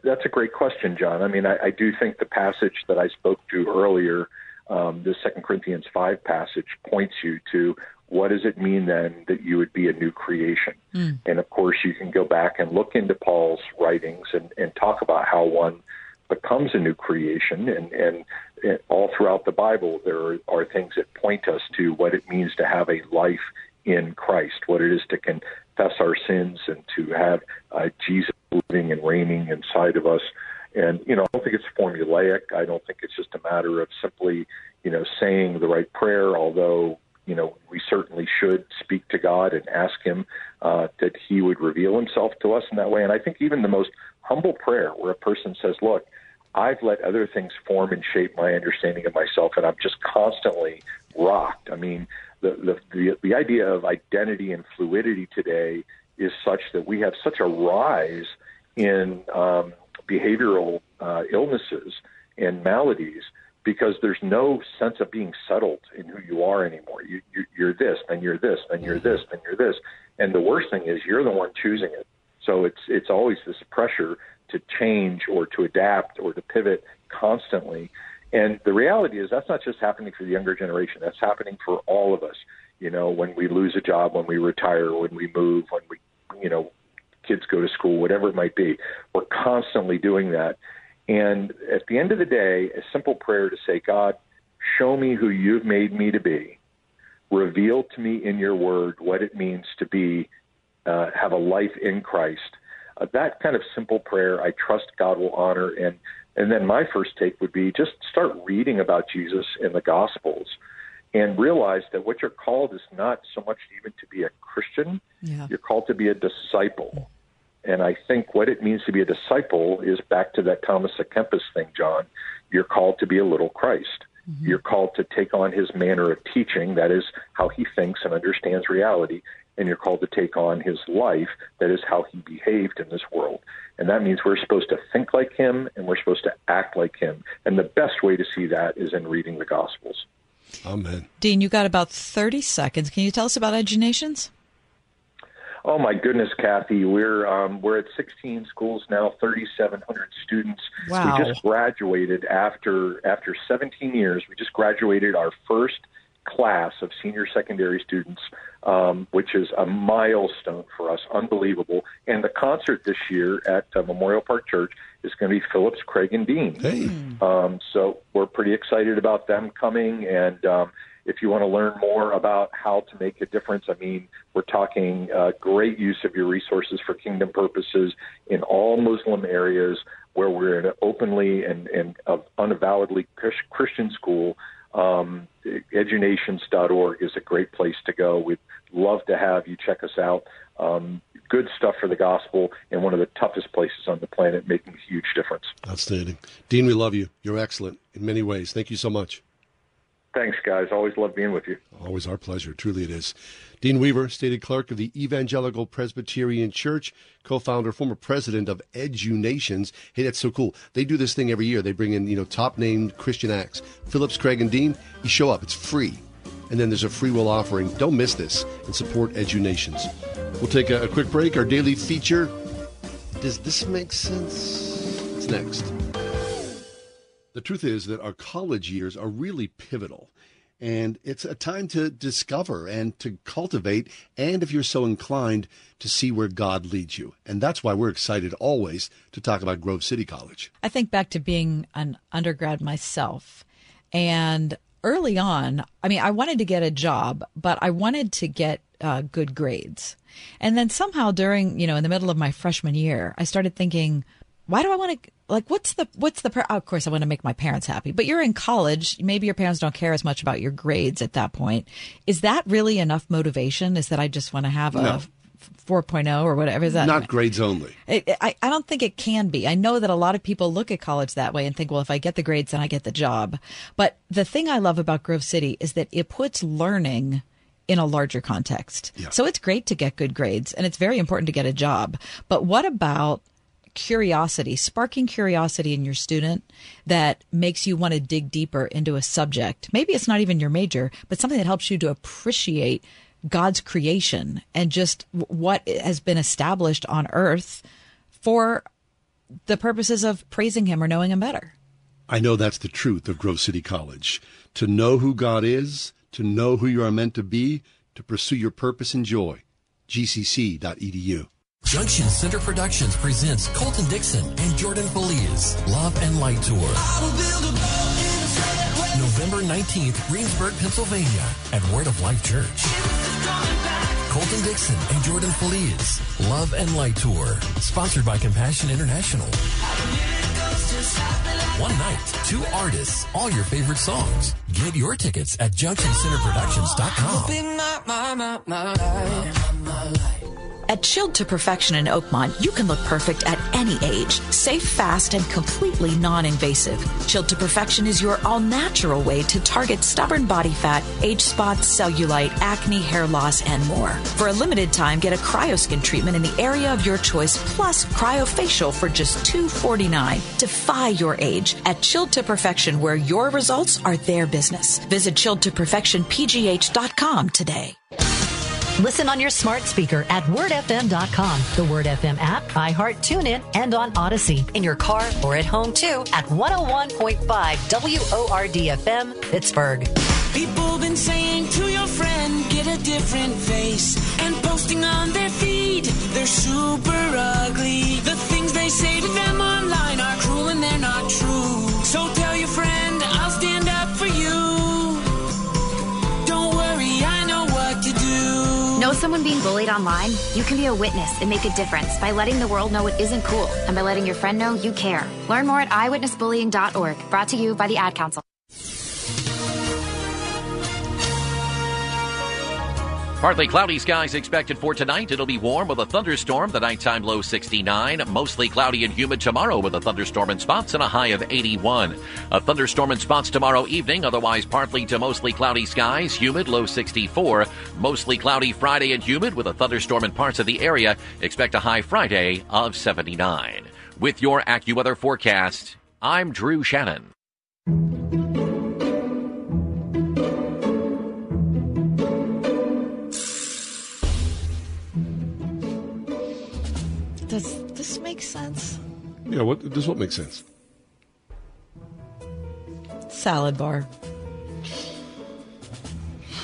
that's a great question, John. I mean, I do think the passage that I spoke to earlier, the 2 Corinthians 5 passage, points you to what does it mean then that you would be a new creation? Mm. And of course, you can go back and look into Paul's writings and talk about how one becomes a new creation. And all throughout the Bible, there are things that point us to what it means to have a life in Christ, what it is to confess our sins and to have Jesus living and reigning inside of us. And, you know, I don't think it's formulaic. I don't think it's just a matter of simply, you know, saying the right prayer, although, you know, we certainly should speak to God and ask him that he would reveal himself to us in that way. And I think even the most humble prayer where a person says, look, I've let other things form and shape my understanding of myself, and I'm just constantly rocked. I mean, the idea of identity and fluidity today is such that we have such a rise in behavioral illnesses and maladies, because there's no sense of being settled in who you are anymore. You're this, then you're this, then you're this, then you're this. And the worst thing is you're the one choosing it. So it's always this pressure to change or to adapt or to pivot constantly. And the reality is that's not just happening for the younger generation. That's happening for all of us. You know, when we lose a job, when we retire, when we move, when we, you know, kids go to school, whatever it might be, we're constantly doing that. And at the end of the day, a simple prayer to say, God, show me who you've made me to be. Reveal to me in your word what it means to be, have a life in Christ. That kind of simple prayer, I trust God will honor. And then my first take would be just start reading about Jesus in the Gospels and realize that what you're called is not so much even to be a Christian. Yeah. You're called to be a disciple. And I think what it means to be a disciple is back to that Thomas à Kempis thing, John. You're called to be a little Christ. Mm-hmm. You're called to take on his manner of teaching, that is how he thinks and understands reality, and you're called to take on his life, that is how he behaved in this world. And that means we're supposed to think like him, and we're supposed to act like him. And the best way to see that is in reading the Gospels. Amen. Dean, you got about 30 seconds. Can you tell us about EduNations? Oh, my goodness, Kathy. We're at 16 schools now, 3,700 students. Wow. We just graduated after 17 years. We just graduated our first class of senior secondary students, which is a milestone for us, unbelievable. And the concert this year at Memorial Park Church is going to be Phillips, Craig, and Dean. Hey. So we're pretty excited about them coming. And if you want to learn more about how to make a difference, I mean, we're talking great use of your resources for kingdom purposes in all Muslim areas where we're in an openly and unavowedly Christian school. EduNations.org is a great place to go. We'd love to have you check us out. Good stuff for the gospel in one of the toughest places on the planet, making a huge difference. Outstanding. Dean, we love you. You're excellent in many ways. Thank you so much. Thanks, guys. Always love being with you. Always our pleasure. Truly it is. Dean Weaver, stated clerk of the Evangelical Presbyterian Church, co-founder, former president of EduNations. Hey, that's so cool. They do this thing every year. They bring in, top-named Christian acts. Phillips, Craig, and Dean, you show up. It's free. And then there's a free will offering. Don't miss this and support EduNations. We'll take a quick break. Our daily feature. Does this make sense? It's next. The truth is that our college years are really pivotal, and it's a time to discover and to cultivate, and if you're so inclined, to see where God leads you. And that's why we're excited always to talk about Grove City College. I think back to being an undergrad myself, and early on, I wanted to get a job, but I wanted to get good grades. And then somehow during, in the middle of my freshman year, I started thinking, why do I want to... of course, I want to make my parents happy, but you're in college. Maybe your parents don't care as much about your grades at that point. Is that really enough motivation? Is that I just want to have a 4.0 or whatever? Is that not grades only? I don't think it can be. I know that a lot of people look at college that way and think, well, if I get the grades, then I get the job. But the thing I love about Grove City is that it puts learning in a larger context. Yeah. So it's great to get good grades, and it's very important to get a job. But what about curiosity, sparking curiosity in your student that makes you want to dig deeper into a subject? Maybe it's not even your major, but something that helps you to appreciate God's creation and just what has been established on earth for the purposes of praising him or knowing him better. I know that's the truth of Grove City College. To know who God is, to know who you are meant to be, to pursue your purpose and joy. gcc.edu. Junction Center Productions presents Colton Dixon and Jordan Feliz Love and Light Tour. November 19th, Greensburg, Pennsylvania at Word of Life Church. Colton Dixon and Jordan Feliz Love and Light Tour. Sponsored by Compassion International. One night, 2 artists, all your favorite songs. Get your tickets at JunctionCenterProductions.com. At Chilled to Perfection in Oakmont, you can look perfect at any age. Safe, fast, and completely non-invasive. Chilled to Perfection is your all-natural way to target stubborn body fat, age spots, cellulite, acne, hair loss, and more. For a limited time, get a cryoskin treatment in the area of your choice, plus cryofacial for just $249. Defy your age at Chilled to Perfection, where your results are their business. Visit chilledtoperfectionpgh.com today. Listen on your smart speaker at wordfm.com, the Word FM app, iHeart, TuneIn, and on Odyssey. In your car or at home, too, at 101.5 WORD-FM, Pittsburgh. People been saying to your friend, get a different face, and posting on their feed, they're super ugly. The things they say to them online are cruel and they're not true. So tell your friend, I'll stand up for you. Don't worry, I know what to do. Know someone being bullied online? You can be a witness and make a difference by letting the world know it isn't cool and by letting your friend know you care. Learn more at eyewitnessbullying.org. Brought to you by the Ad Council. Partly cloudy skies expected for tonight. It'll be warm with a thunderstorm, the nighttime low 69. Mostly cloudy and humid tomorrow with a thunderstorm in spots and a high of 81. A thunderstorm in spots tomorrow evening, otherwise partly to mostly cloudy skies, humid, low 64. Mostly cloudy Friday and humid with a thunderstorm in parts of the area. Expect a high Friday of 79. With your AccuWeather forecast, I'm Drew Shannon. Does this make sense? Yeah, what does what make sense? Salad bar.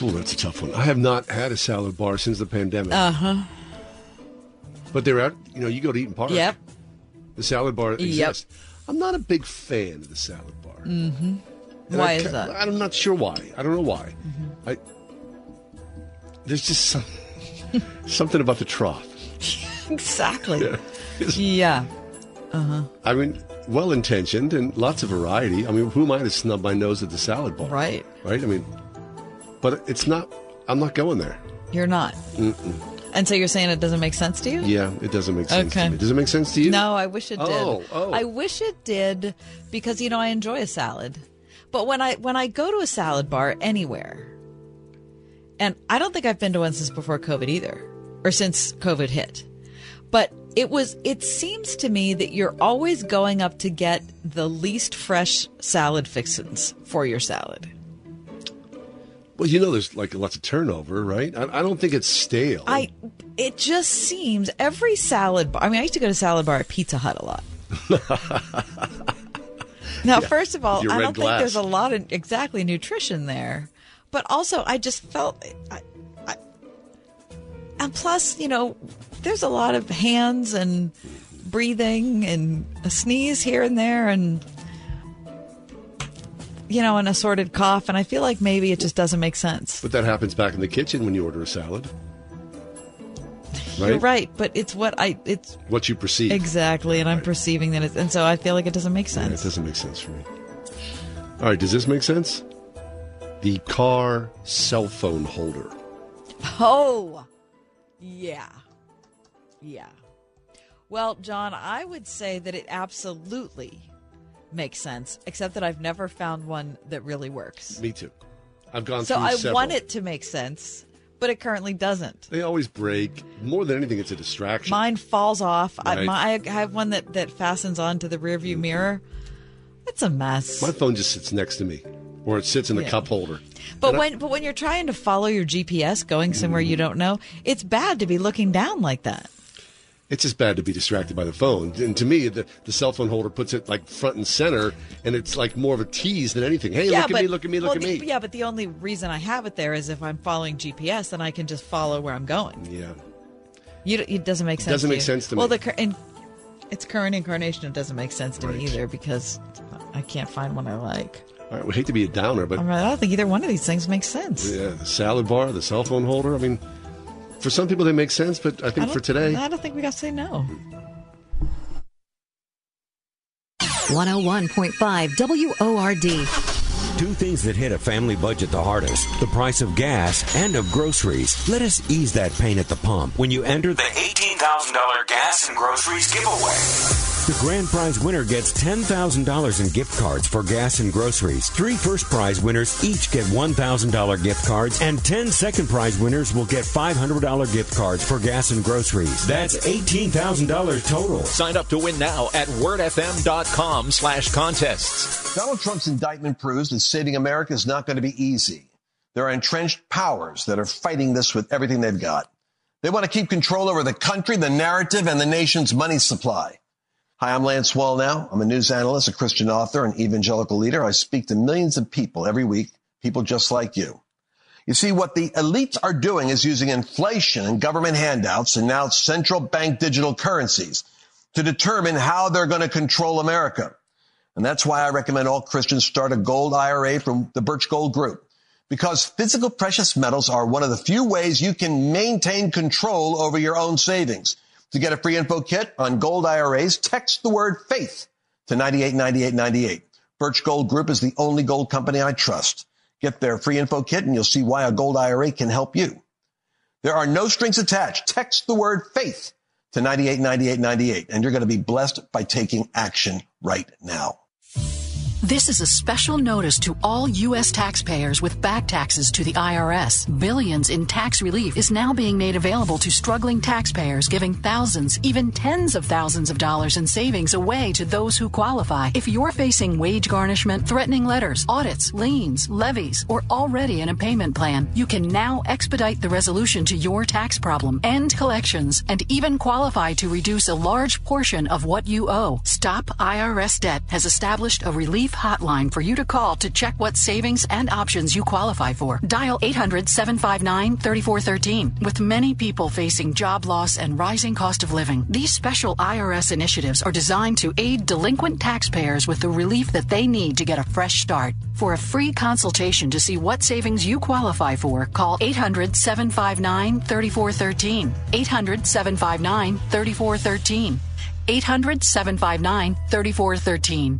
Oh, that's a tough one. I have not had a salad bar since the pandemic. Uh-huh. But they're out, you know, you go to Eaton Park. Yep. The salad bar exists. Yep. I'm not a big fan of the salad bar. Mm-hmm. Why is that? I'm not sure why. I don't know why. Mm-hmm. There's just something about the trough. Exactly. Yeah. Uh-huh. I mean, well-intentioned and lots of variety. I mean, who am I to snub my nose at the salad bar? Right. Right? I mean, but it's not, I'm not going there. You're not? Mm-mm. And so you're saying it doesn't make sense to you? Yeah, it doesn't make sense to me. Does it make sense to you? No, I wish it did. Oh. I wish it did because, you know, I enjoy a salad. But when I go to a salad bar anywhere, and I don't think I've been to one since before COVID either, or since COVID hit. But it seems to me that you're always going up to get the least fresh salad fixings for your salad. Well, you know, there's like lots of turnover, right? I don't think it's stale. It just seems every salad bar. I mean, I used to go to salad bar at Pizza Hut a lot. Now, yeah, first of all, I don't think there's a lot of nutrition there, but also I just felt, and plus, you know, there's a lot of hands and breathing and a sneeze here and there, and, you know, an assorted cough, and I feel like maybe it just doesn't make sense. But that happens back in the kitchen when you order a salad. Right? You're right, but it's it's what you perceive. Exactly, and right. I'm perceiving that, and so I feel like it doesn't make sense. Yeah, it doesn't make sense for me. All right, does this make sense? The car cell phone holder. Oh, yeah. Yeah. Well, John, I would say that it absolutely makes sense, except that I've never found one that really works. Me too. I've gone through several. So I want it to make sense, but it currently doesn't. They always break. More than anything, it's a distraction. Mine falls off. Right. I have one that fastens onto the rearview mirror. It's a mess. My phone just sits next to me, or it sits in the cup holder. But when you're trying to follow your GPS going somewhere you don't know, it's bad to be looking down like that. It's just bad to be distracted by the phone. And to me, the cell phone holder puts it like front and center, and it's like more of a tease than anything. Hey, yeah, look at me. Yeah, but the only reason I have it there is if I'm following GPS, then I can just follow where I'm going. Yeah. It doesn't make sense to me. It doesn't make sense to me. Well, its current incarnation, it doesn't make sense to me either, because I can't find one I like. All right, we hate to be a downer, but I don't think either one of these things makes sense. Yeah, the salad bar, the cell phone holder, I mean, for some people, they make sense, but I think for today, I don't think we got to say no. 101.5 WORD. Two things that hit a family budget the hardest, the price of gas and of groceries. Let us ease that pain at the pump when you enter the $18,000 gas and groceries giveaway. The grand prize winner gets $10,000 in gift cards for gas and groceries. 3 first prize winners each get $1,000 gift cards, and 10 second prize winners will get $500 gift cards for gas and groceries. That's $18,000 total. Sign up to win now at wordfm.com/contests. Donald Trump's indictment proves that saving America is not going to be easy. There are entrenched powers that are fighting this with everything they've got. They want to keep control over the country, the narrative, and the nation's money supply. Hi, I'm Lance Wall now. I'm a news analyst, a Christian author, an evangelical leader. I speak to millions of people every week, people just like you. You see, what the elites are doing is using inflation and government handouts and now central bank digital currencies to determine how they're going to control America. And that's why I recommend all Christians start a gold IRA from the Birch Gold Group, because physical precious metals are one of the few ways you can maintain control over your own savings. To get a free info kit on gold IRAs, text the word FAITH to 989898. Birch Gold Group is the only gold company I trust. Get their free info kit and you'll see why a gold IRA can help you. There are no strings attached. Text the word faith to 989898, and you're going to be blessed by taking action right now. This is a special notice to all U.S. taxpayers with back taxes to the IRS. Billions in tax relief is now being made available to struggling taxpayers, giving thousands, even tens of thousands of dollars in savings away to those who qualify. If you're facing wage garnishment, threatening letters, audits, liens, levies, or already in a payment plan, you can now expedite the resolution to your tax problem, end collections, and even qualify to reduce a large portion of what you owe. Stop IRS Debt has established a relief hotline for you to call to check what savings and options you qualify for. Dial 800-759-3413. With many people facing job loss and rising cost of living, these special IRS initiatives are designed to aid delinquent taxpayers with the relief that they need to get a fresh start. For a free consultation to see what savings you qualify for, call 800-759-3413. 800-759-3413. 800-759-3413.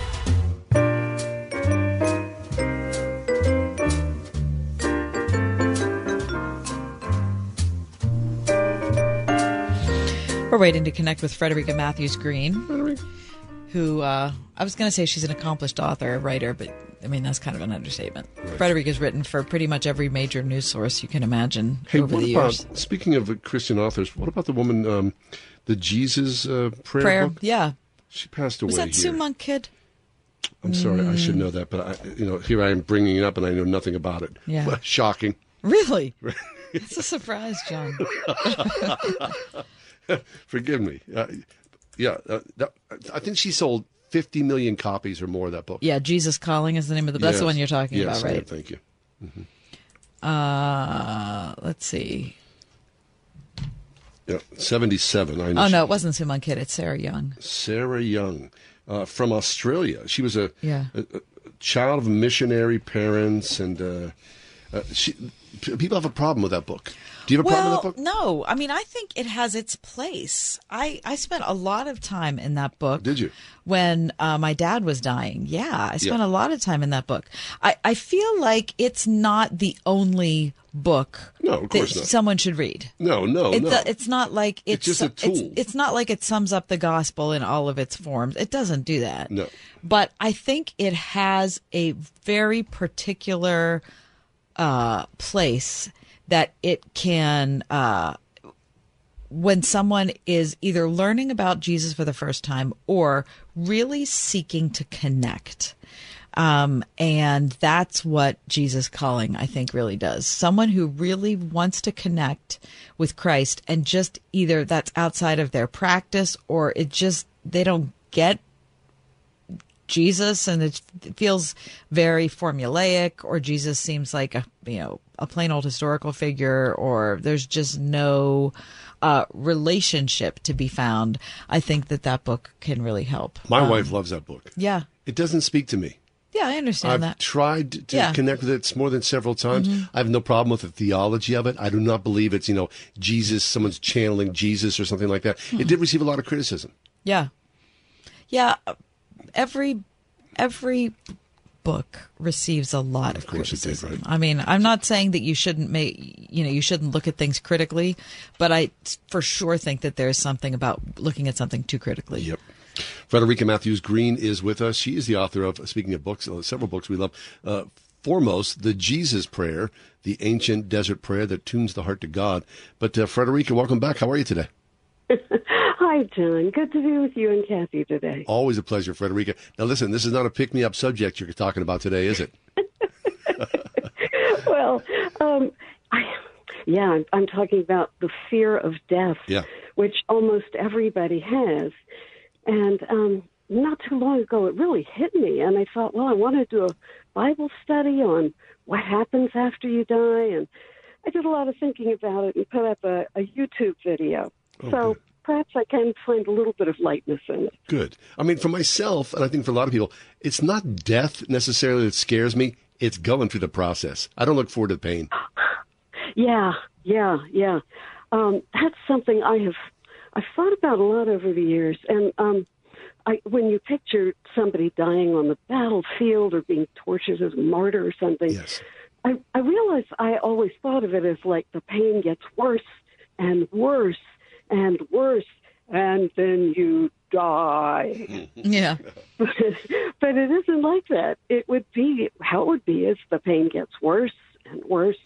We're waiting to connect with Frederica Mathewes-Green, who I was going to say she's an accomplished author, writer, but I mean, that's kind of an understatement. Right. Frederica's written for pretty much every major news source you can imagine over the years. Speaking of Christian authors, what about the woman, the Jesus prayer book? Yeah. She passed away. Was that here. Sue Monk Kidd? I'm sorry, I should know that, but here I am bringing it up and I know nothing about it. Yeah. Shocking. Really? It's a surprise, John. Forgive me. I think she sold 50 million copies or more of that book. Yeah, Jesus Calling is the name of the book. Yes. That's the one you're talking about, right? Yeah, thank you. Mm-hmm. Let's see. Yeah, 77. I know it wasn't Sue Monk Kidd. It's Sarah Young. Sarah Young from Australia. She was a child of missionary parents, and people have a problem with that book. Do you have a problem with that book? No. I mean, I think it has its place. I spent a lot of time in that book. Did you? When my dad was dying. Yeah, I spent a lot of time in that book. I feel like it's not the only book that someone should read. It's not like it's just a tool. It's not like it sums up the gospel in all of its forms. It doesn't do that. No. But I think it has a very particular place that it can, when someone is either learning about Jesus for the first time or really seeking to connect. And that's what Jesus Calling, I think, really does. Someone who really wants to connect with Christ, and just either that's outside of their practice or it just, they don't get Jesus, and it feels very formulaic, or Jesus seems like a plain old historical figure, or there's just no relationship to be found. I think that book can really help. My wife loves that book. Yeah. It doesn't speak to me. Yeah, I understand that. I've tried to connect with it more than several times. Mm-hmm. I have no problem with the theology of it. I do not believe it's, Jesus, someone's channeling Jesus or something like that. Mm-hmm. It did receive a lot of criticism. Yeah. Yeah. Every book receives a lot of criticism. Of course it did, right? I mean, I'm not saying that you shouldn't you shouldn't look at things critically, but I for sure think that there's something about looking at something too critically. Yep. Frederica Mathewes-Green is with us. She is the author of, speaking of books, several books we love. Foremost, The Jesus Prayer, the ancient desert prayer that tunes the heart to God. But Frederica, welcome back. How are you today? Hi, John. Good to be with you and Kathy today. Always a pleasure, Frederica. Now, listen, this is not a pick-me-up subject you're talking about today, is it? Well, I'm talking about the fear of death, which almost everybody has. And not too long ago, it really hit me, and I thought, I want to do a Bible study on what happens after you die, and I did a lot of thinking about it and put up a YouTube video. Okay. So perhaps I can find a little bit of lightness in it. Good. I mean, for myself, and I think for a lot of people, it's not death necessarily that scares me. It's going through the process. I don't look forward to the pain. Yeah. That's something I've thought about a lot over the years. And when you picture somebody dying on the battlefield or being tortured as a martyr or something, yes. I realize I always thought of it as like the pain gets worse and worse and worse, and then you die. Yeah. But it isn't like that. It would be, how it would be is the pain gets worse and worse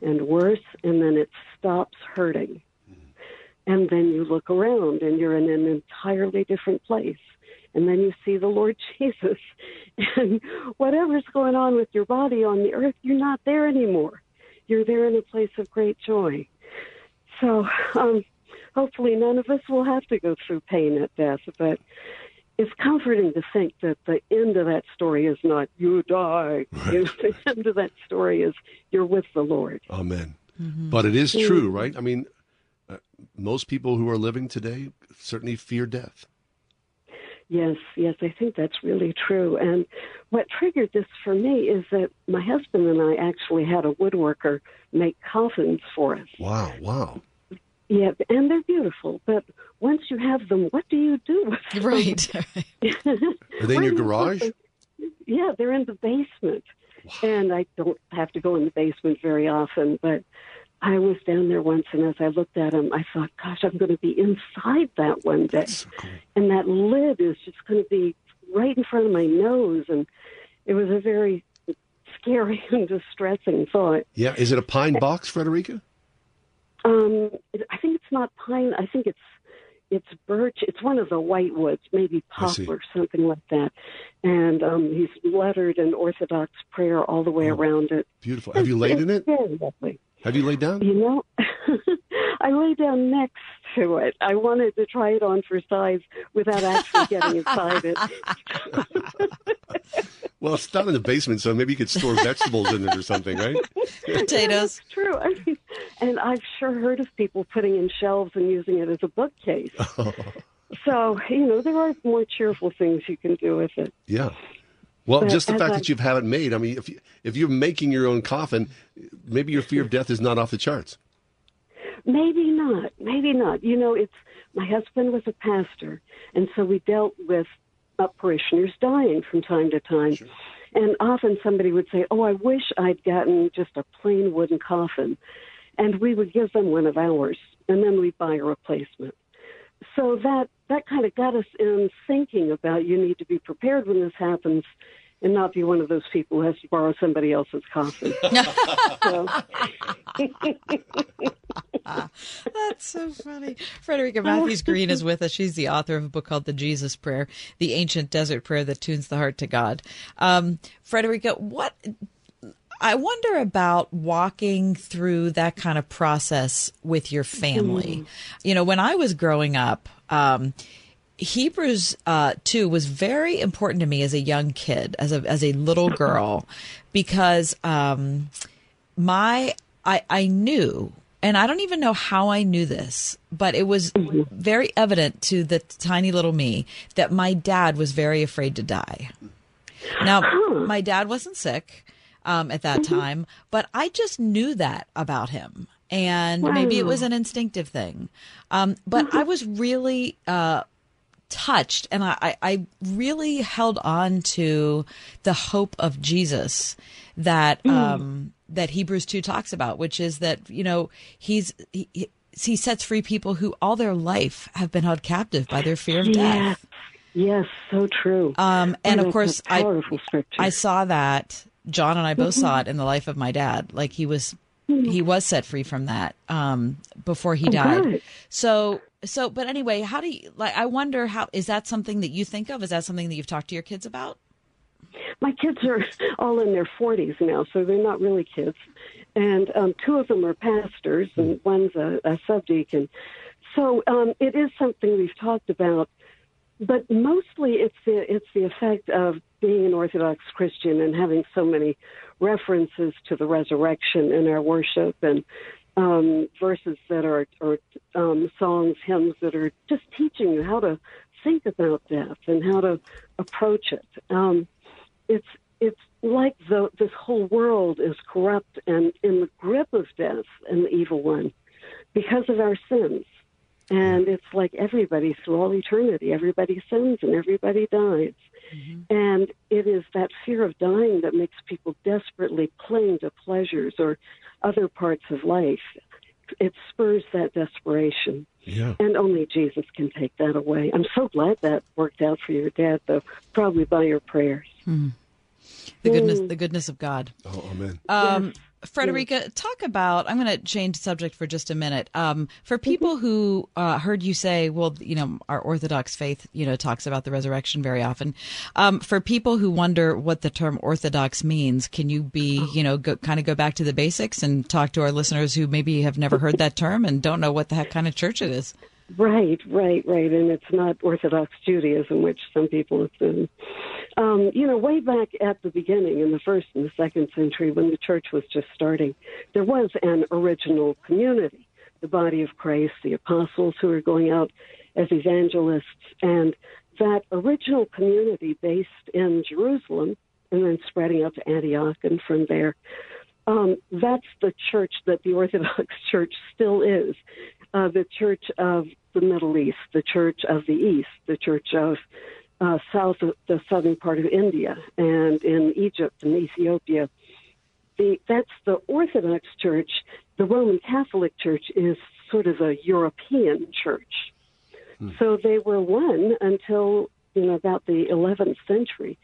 and worse, and then it stops hurting. And then you look around, and you're in an entirely different place. And then you see the Lord Jesus. And whatever's going on with your body on the earth, you're not there anymore. You're there in a place of great joy. So hopefully none of us will have to go through pain at death. But it's comforting to think that the end of that story is not, you die. Right. You know, the end of that story is, you're with the Lord. Amen. Mm-hmm. But it is true, right? I mean, most people who are living today certainly fear death. Yes, I think that's really true. And what triggered this for me is that my husband and I actually had a woodworker make coffins for us. Wow. Yeah, and they're beautiful. But once you have them, what do you do with them? Right. Are they in your garage? Yeah, they're in the basement. Wow. And I don't have to go in the basement very often, but I was down there once, and as I looked at him, I thought, gosh, I'm going to be inside that one day. So cool. And that lid is just going to be right in front of my nose. And it was a very scary and distressing thought. Yeah. Is it a pine box, Frederica? I think it's not pine. I think it's birch. It's one of the white woods, maybe poplar, something like that. And he's lettered an Orthodox prayer all the way around it. Beautiful. Have you laid in it? Very lovely. Have you laid down? You know, I lay down next to it. I wanted to try it on for size without actually getting inside it. Well, it's not in the basement, so maybe you could store vegetables in it or something, right? Potatoes. Yeah, that's true. I mean, and I've sure heard of people putting in shelves and using it as a bookcase. Oh. So, you know, there are more cheerful things you can do with it. Yeah. Well, but just the fact that you've had it made, I mean, if you're making your own coffin, maybe your fear of death is not off the charts. Maybe not. You know, my husband was a pastor, and so we dealt with parishioners dying from time to time. Sure. And often somebody would say, oh, I wish I'd gotten just a plain wooden coffin. And we would give them one of ours, and then we'd buy a replacement. So that kind of got us in thinking about you need to be prepared when this happens and not be one of those people who has to borrow somebody else's coffin. That's so funny. Frederica Mathewes-Green is with us. She's the author of a book called The Jesus Prayer, the ancient desert prayer that tunes the heart to God. Frederica, I wonder about walking through that kind of process with your family. Mm. You know, when I was growing up, Hebrews 2 was very important to me as a young kid, as a little girl, because I knew, and I don't even know how I knew this, but it was very evident to the tiny little me that my dad was very afraid to die. Now, my dad wasn't sick at that time, but I just knew that about him. And maybe it was an instinctive thing. But I was really touched, and I really held on to the hope of Jesus that Hebrews 2 talks about, which is that, you know, he sets free people who all their life have been held captive by their fear of death. Yes, so true. And of course, I saw that. John and I both saw it in the life of my dad. Like he was set free from that before he died. Good. So, but anyway, how do you, like, I wonder how, is that something that you think of? Is that something that you've talked to your kids about? My kids are all in their 40s now, so they're not really kids. And two of them are pastors and one's a subdeacon. So it is something we've talked about, but mostly it's the effect of being an Orthodox Christian and having so many references to the resurrection in our worship and verses that are, or songs, hymns that are just teaching you how to think about death and how to approach it. It's like this whole world is corrupt and in the grip of death and the evil one because of our sins. And it's like everybody through all eternity, everybody sins and everybody dies. Mm-hmm. And it is that fear of dying that makes people desperately cling to pleasures or other parts of life. It spurs that desperation. Yeah. And only Jesus can take that away. I'm so glad that worked out for your dad, though, probably by your prayers. Mm. The goodness of God. Oh, amen. Frederica, talk about, I'm going to change subject for just a minute. For people who heard you say, well, you know, our Orthodox faith, you know, talks about the resurrection very often. For people who wonder what the term Orthodox means, can you go back to the basics and talk to our listeners who maybe have never heard that term and don't know what the heck kind of church it is? Right. And it's not Orthodox Judaism, which some people assume. Way back at the beginning, in the first and the second century, when the church was just starting, there was an original community, the body of Christ, the apostles who were going out as evangelists. And that original community based in Jerusalem and then spreading out to Antioch and from there, that's the church that the Orthodox Church still is. The Church of the Middle East, the Church of the East, the Church of the southern part of India, and in Egypt and Ethiopia. That's the Orthodox Church. The Roman Catholic Church is sort of a European church. Hmm. So they were one until about the 11th century,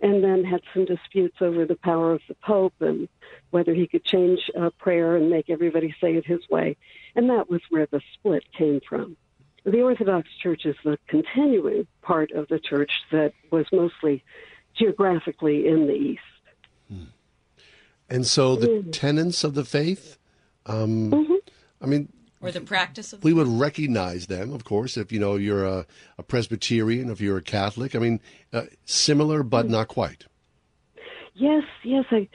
and then had some disputes over the power of the Pope and whether he could change prayer and make everybody say it his way. And that was where the split came from. The Orthodox Church is the continuing part of the church that was mostly geographically in the East. Hmm. And so the tenets of the faith, or the practice of we would recognize them, of course, if, you're a Presbyterian, if you're a Catholic. Similar, but not quite. Yes. I think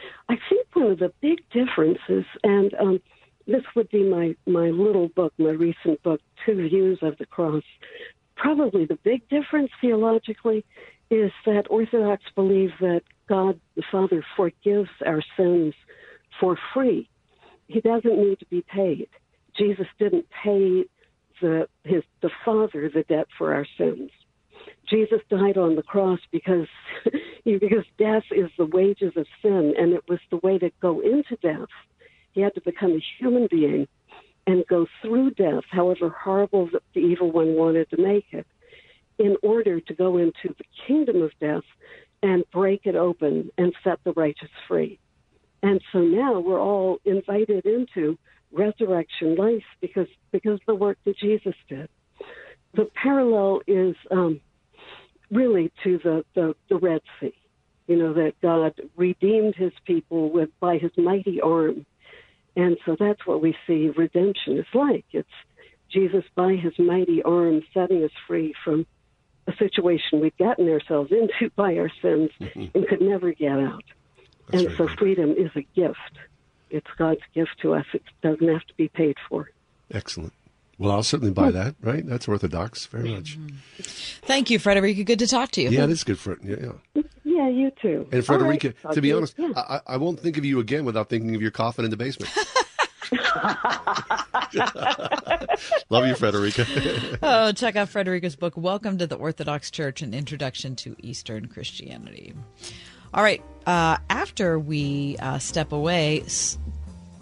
one of the big differences, and this would be my little book, my recent book, Two Views of the Cross. Probably the big difference theologically is that Orthodox believe that God the Father forgives our sins for free. He doesn't need to be paid. Jesus didn't pay the Father the debt for our sins. Jesus died on the cross because death is the wages of sin, and it was the way to go into death. He had to become a human being and go through death, however horrible the evil one wanted to make it, in order to go into the kingdom of death and break it open and set the righteous free. And so now we're all invited into resurrection life because of the work that Jesus did. The parallel is really to the Red Sea, that God redeemed his people by his mighty arm. And so that's what we see redemption is like. It's Jesus by his mighty arm setting us free from a situation we'd gotten ourselves into by our sins and could never get out. That's and so good. Freedom is a gift. It's God's gift to us. It doesn't have to be paid for. Excellent. Well, I'll certainly buy that, right? That's Orthodox. Very much. Thank you, Frederica. Good to talk to you. Yeah, it is good for yeah. Yeah, you too. And Frederica, right, to be honest, yeah. I won't think of you again without thinking of your coffin in the basement. Love you, Frederica. Oh, check out Frederica's book, Welcome to the Orthodox Church, An Introduction to Eastern Christianity. All right. After we step away,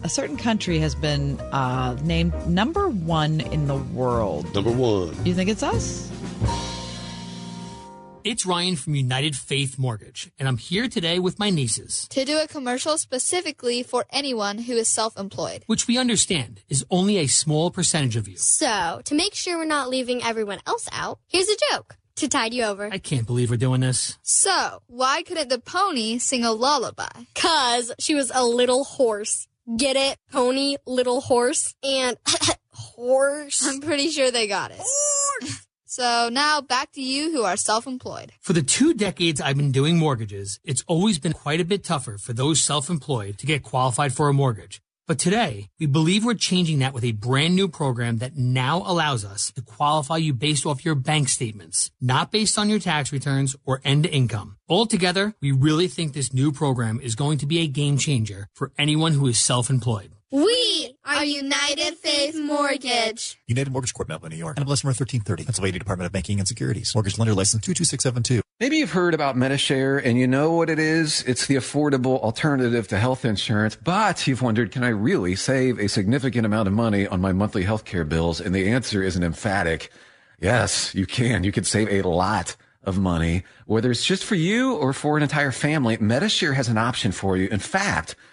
a certain country has been named number one in the world. Number one. You think it's us? It's Ryan from United Faith Mortgage, and I'm here today with my nieces. To do a commercial specifically for anyone who is self-employed. Which we understand is only a small percentage of you. So, to make sure we're not leaving everyone else out, here's a joke. To tide you over. I can't believe we're doing this. So, why couldn't the pony sing a lullaby? 'Cause she was a little horse. Get it? Pony, little horse, and horse. I'm pretty sure they got it. Horse! So now back to you who are self-employed. For the 2 decades I've been doing mortgages, it's always been quite a bit tougher for those self-employed to get qualified for a mortgage. But today, we believe we're changing that with a brand new program that now allows us to qualify you based off your bank statements, not based on your tax returns or end income. Altogether, we really think this new program is going to be a game changer for anyone who is self-employed. We are United Faith Mortgage. United Mortgage Corp, Melville, New York. NMLS number 1330. Pennsylvania Department of Banking and Securities. Mortgage lender license 22672. Maybe you've heard about MediShare and you know what it is. It's the affordable alternative to health insurance. But you've wondered, can I really save a significant amount of money on my monthly health care bills? And the answer is an emphatic yes, you can. You can save a lot of money, whether it's just for you or for an entire family. MediShare has an option for you. In fact,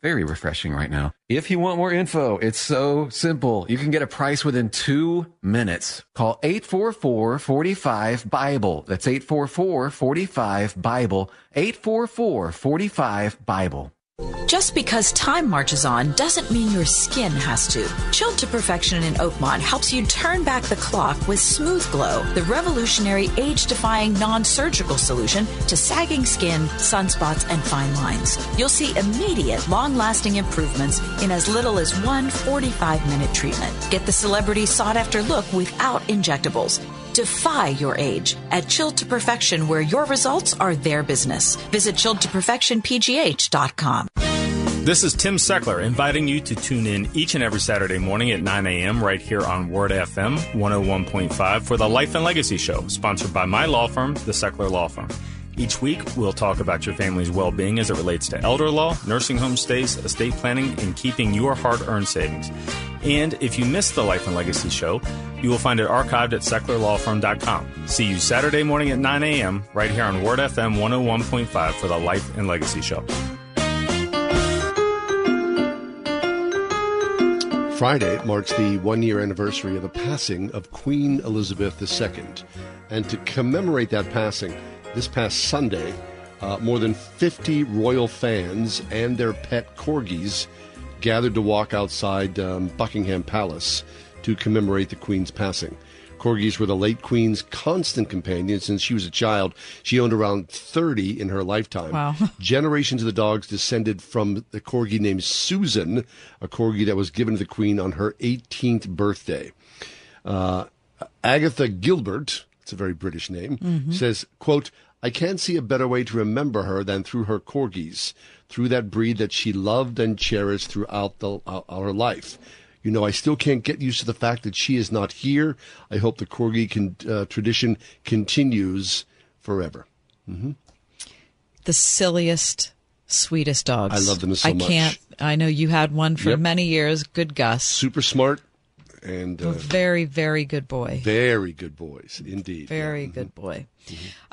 very refreshing right now. If you want more info, it's so simple. You can get a price within 2 minutes. Call 844-45-BIBLE. That's 844-45-BIBLE. 844-45-BIBLE. Just because time marches on doesn't mean your skin has to. Chilled to Perfection in Oakmont helps you turn back the clock with Smooth Glow, the revolutionary age-defying non-surgical solution to sagging skin, sunspots, and fine lines. You'll see immediate, long-lasting improvements in as little as one 45-minute treatment. Get the celebrity sought-after look without injectables. Defy your age at Chilled to Perfection, where your results are their business. Visit chilledtoperfectionpgh.com. This is Tim Seckler inviting you to tune in each and every Saturday morning at 9 a.m. right here on Word FM 101.5 for the Life and Legacy Show, sponsored by my law firm, the Seckler Law Firm. Each week, we'll talk about your family's well-being as it relates to elder law, nursing home stays, estate planning, and keeping your hard-earned savings. And if you missed the Life and Legacy Show, you will find it archived at secularlawfirm.com. See you Saturday morning at 9 a.m. right here on Word FM 101.5 for the Life and Legacy Show. Friday marks the one-year anniversary of the passing of Queen Elizabeth II. And to commemorate that passing, this past Sunday, more than 50 royal fans and their pet corgis gathered to walk outside Buckingham Palace to commemorate the Queen's passing. Corgis were the late Queen's constant companion since she was a child. She owned around 30 in her lifetime. Wow. Generations of the dogs descended from the corgi named Susan, a corgi that was given to the Queen on her 18th birthday. Agatha Gilbert, it's a very British name, says, quote, "I can't see a better way to remember her than through her corgis, through that breed that she loved and cherished throughout our life. You know, I still can't get used to the fact that she is not here. I hope the corgi tradition continues forever." The silliest, sweetest dogs. I love them so much. I know you had one for many years. Good Gus. Super smart. And very, very good boy. Very good boys, indeed. Very good boy.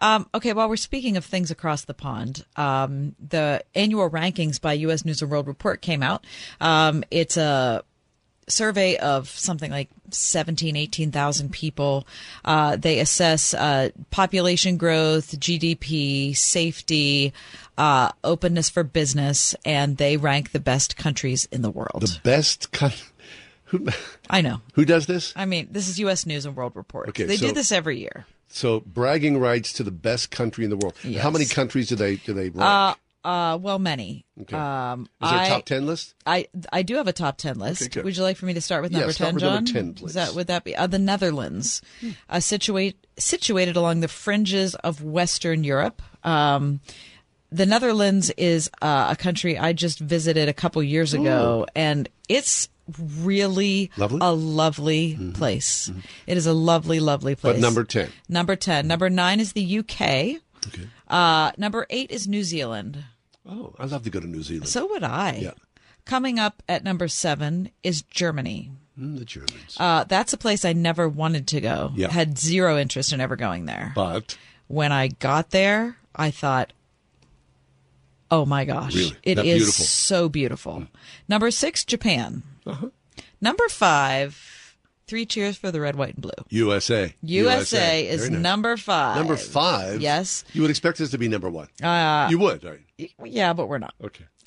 Okay, while we're speaking of things across the pond, the annual rankings by U.S. News and World Report came out. It's a survey of something like 17,000, 18,000 people. They assess population growth, GDP, safety, openness for business, and they rank the best countries in the world. The best countries. I know. Who does this? I mean, this is U.S. News and World Report. Okay, they do this every year. So bragging rights to the best country in the world. Yes. How many countries do they rank? Well, many. Okay. Is there a top 10 list? I do have a top 10 list. Okay, would you like for me to start with number 10, John? Number 10, please. Would that be the Netherlands, situated along the fringes of Western Europe? The Netherlands is a country I just visited a couple years ago, and it's really lovely? A lovely place. It is a lovely, lovely place. But number 10. Number 10. Number 9 is the UK. Okay. Number 8 is New Zealand. Oh, I'd love to go to New Zealand. So would I. Yeah. Coming up at number 7 is Germany. The Germans. That's a place I never wanted to go. Yeah. Had zero interest in ever going there. But when I got there, I thought, Oh, my gosh. Really? It is beautiful. So beautiful. Yeah. Number 6, Japan. Uh-huh. Number 5, three cheers for the red, white, and blue. USA is number 5. Number 5? Yes. You would expect this to be number 1. You would, right? Yeah, but we're not.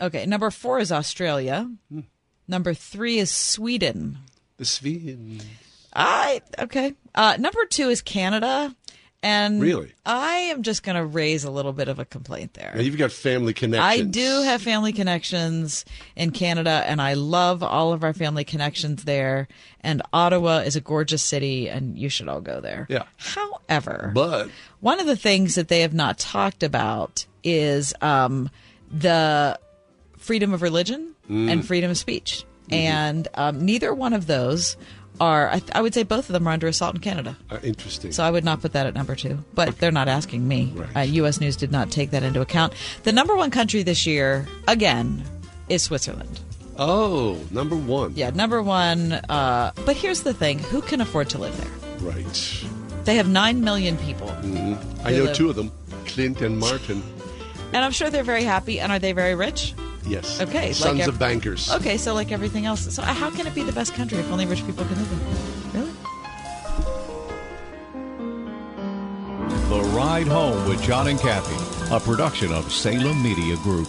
Okay. Number 4 is Australia. Hmm. Number 3 is Sweden. The Swedes. Okay. Number 2 is Canada. And really? I am just going to raise a little bit of a complaint there. Now, you've got family connections. I do have family connections in Canada, and I love all of our family connections there. And Ottawa is a gorgeous city, and you should all go there. Yeah. However, but one of the things that they have not talked about is the freedom of religion and freedom of speech. Mm-hmm. And neither one of those are, I would say both of them are under assault in Canada. Interesting. So I would not put that at number 2, but they're not asking me. Right. U.S. News did not take that into account. The number 1 country this year, again, is Switzerland. Oh, number 1. Yeah, number 1. But here's the thing. Who can afford to live there? Right. They have 9 million people. Mm-hmm. I know 2 of them, Clint and Martin. And I'm sure they're very happy. And are they very rich? Yes. Okay. Sons of bankers. Okay, so like everything else. So how can it be the best country if only rich people can live in it? Really? The Ride Home with John and Kathy, a production of Salem Media Group.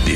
The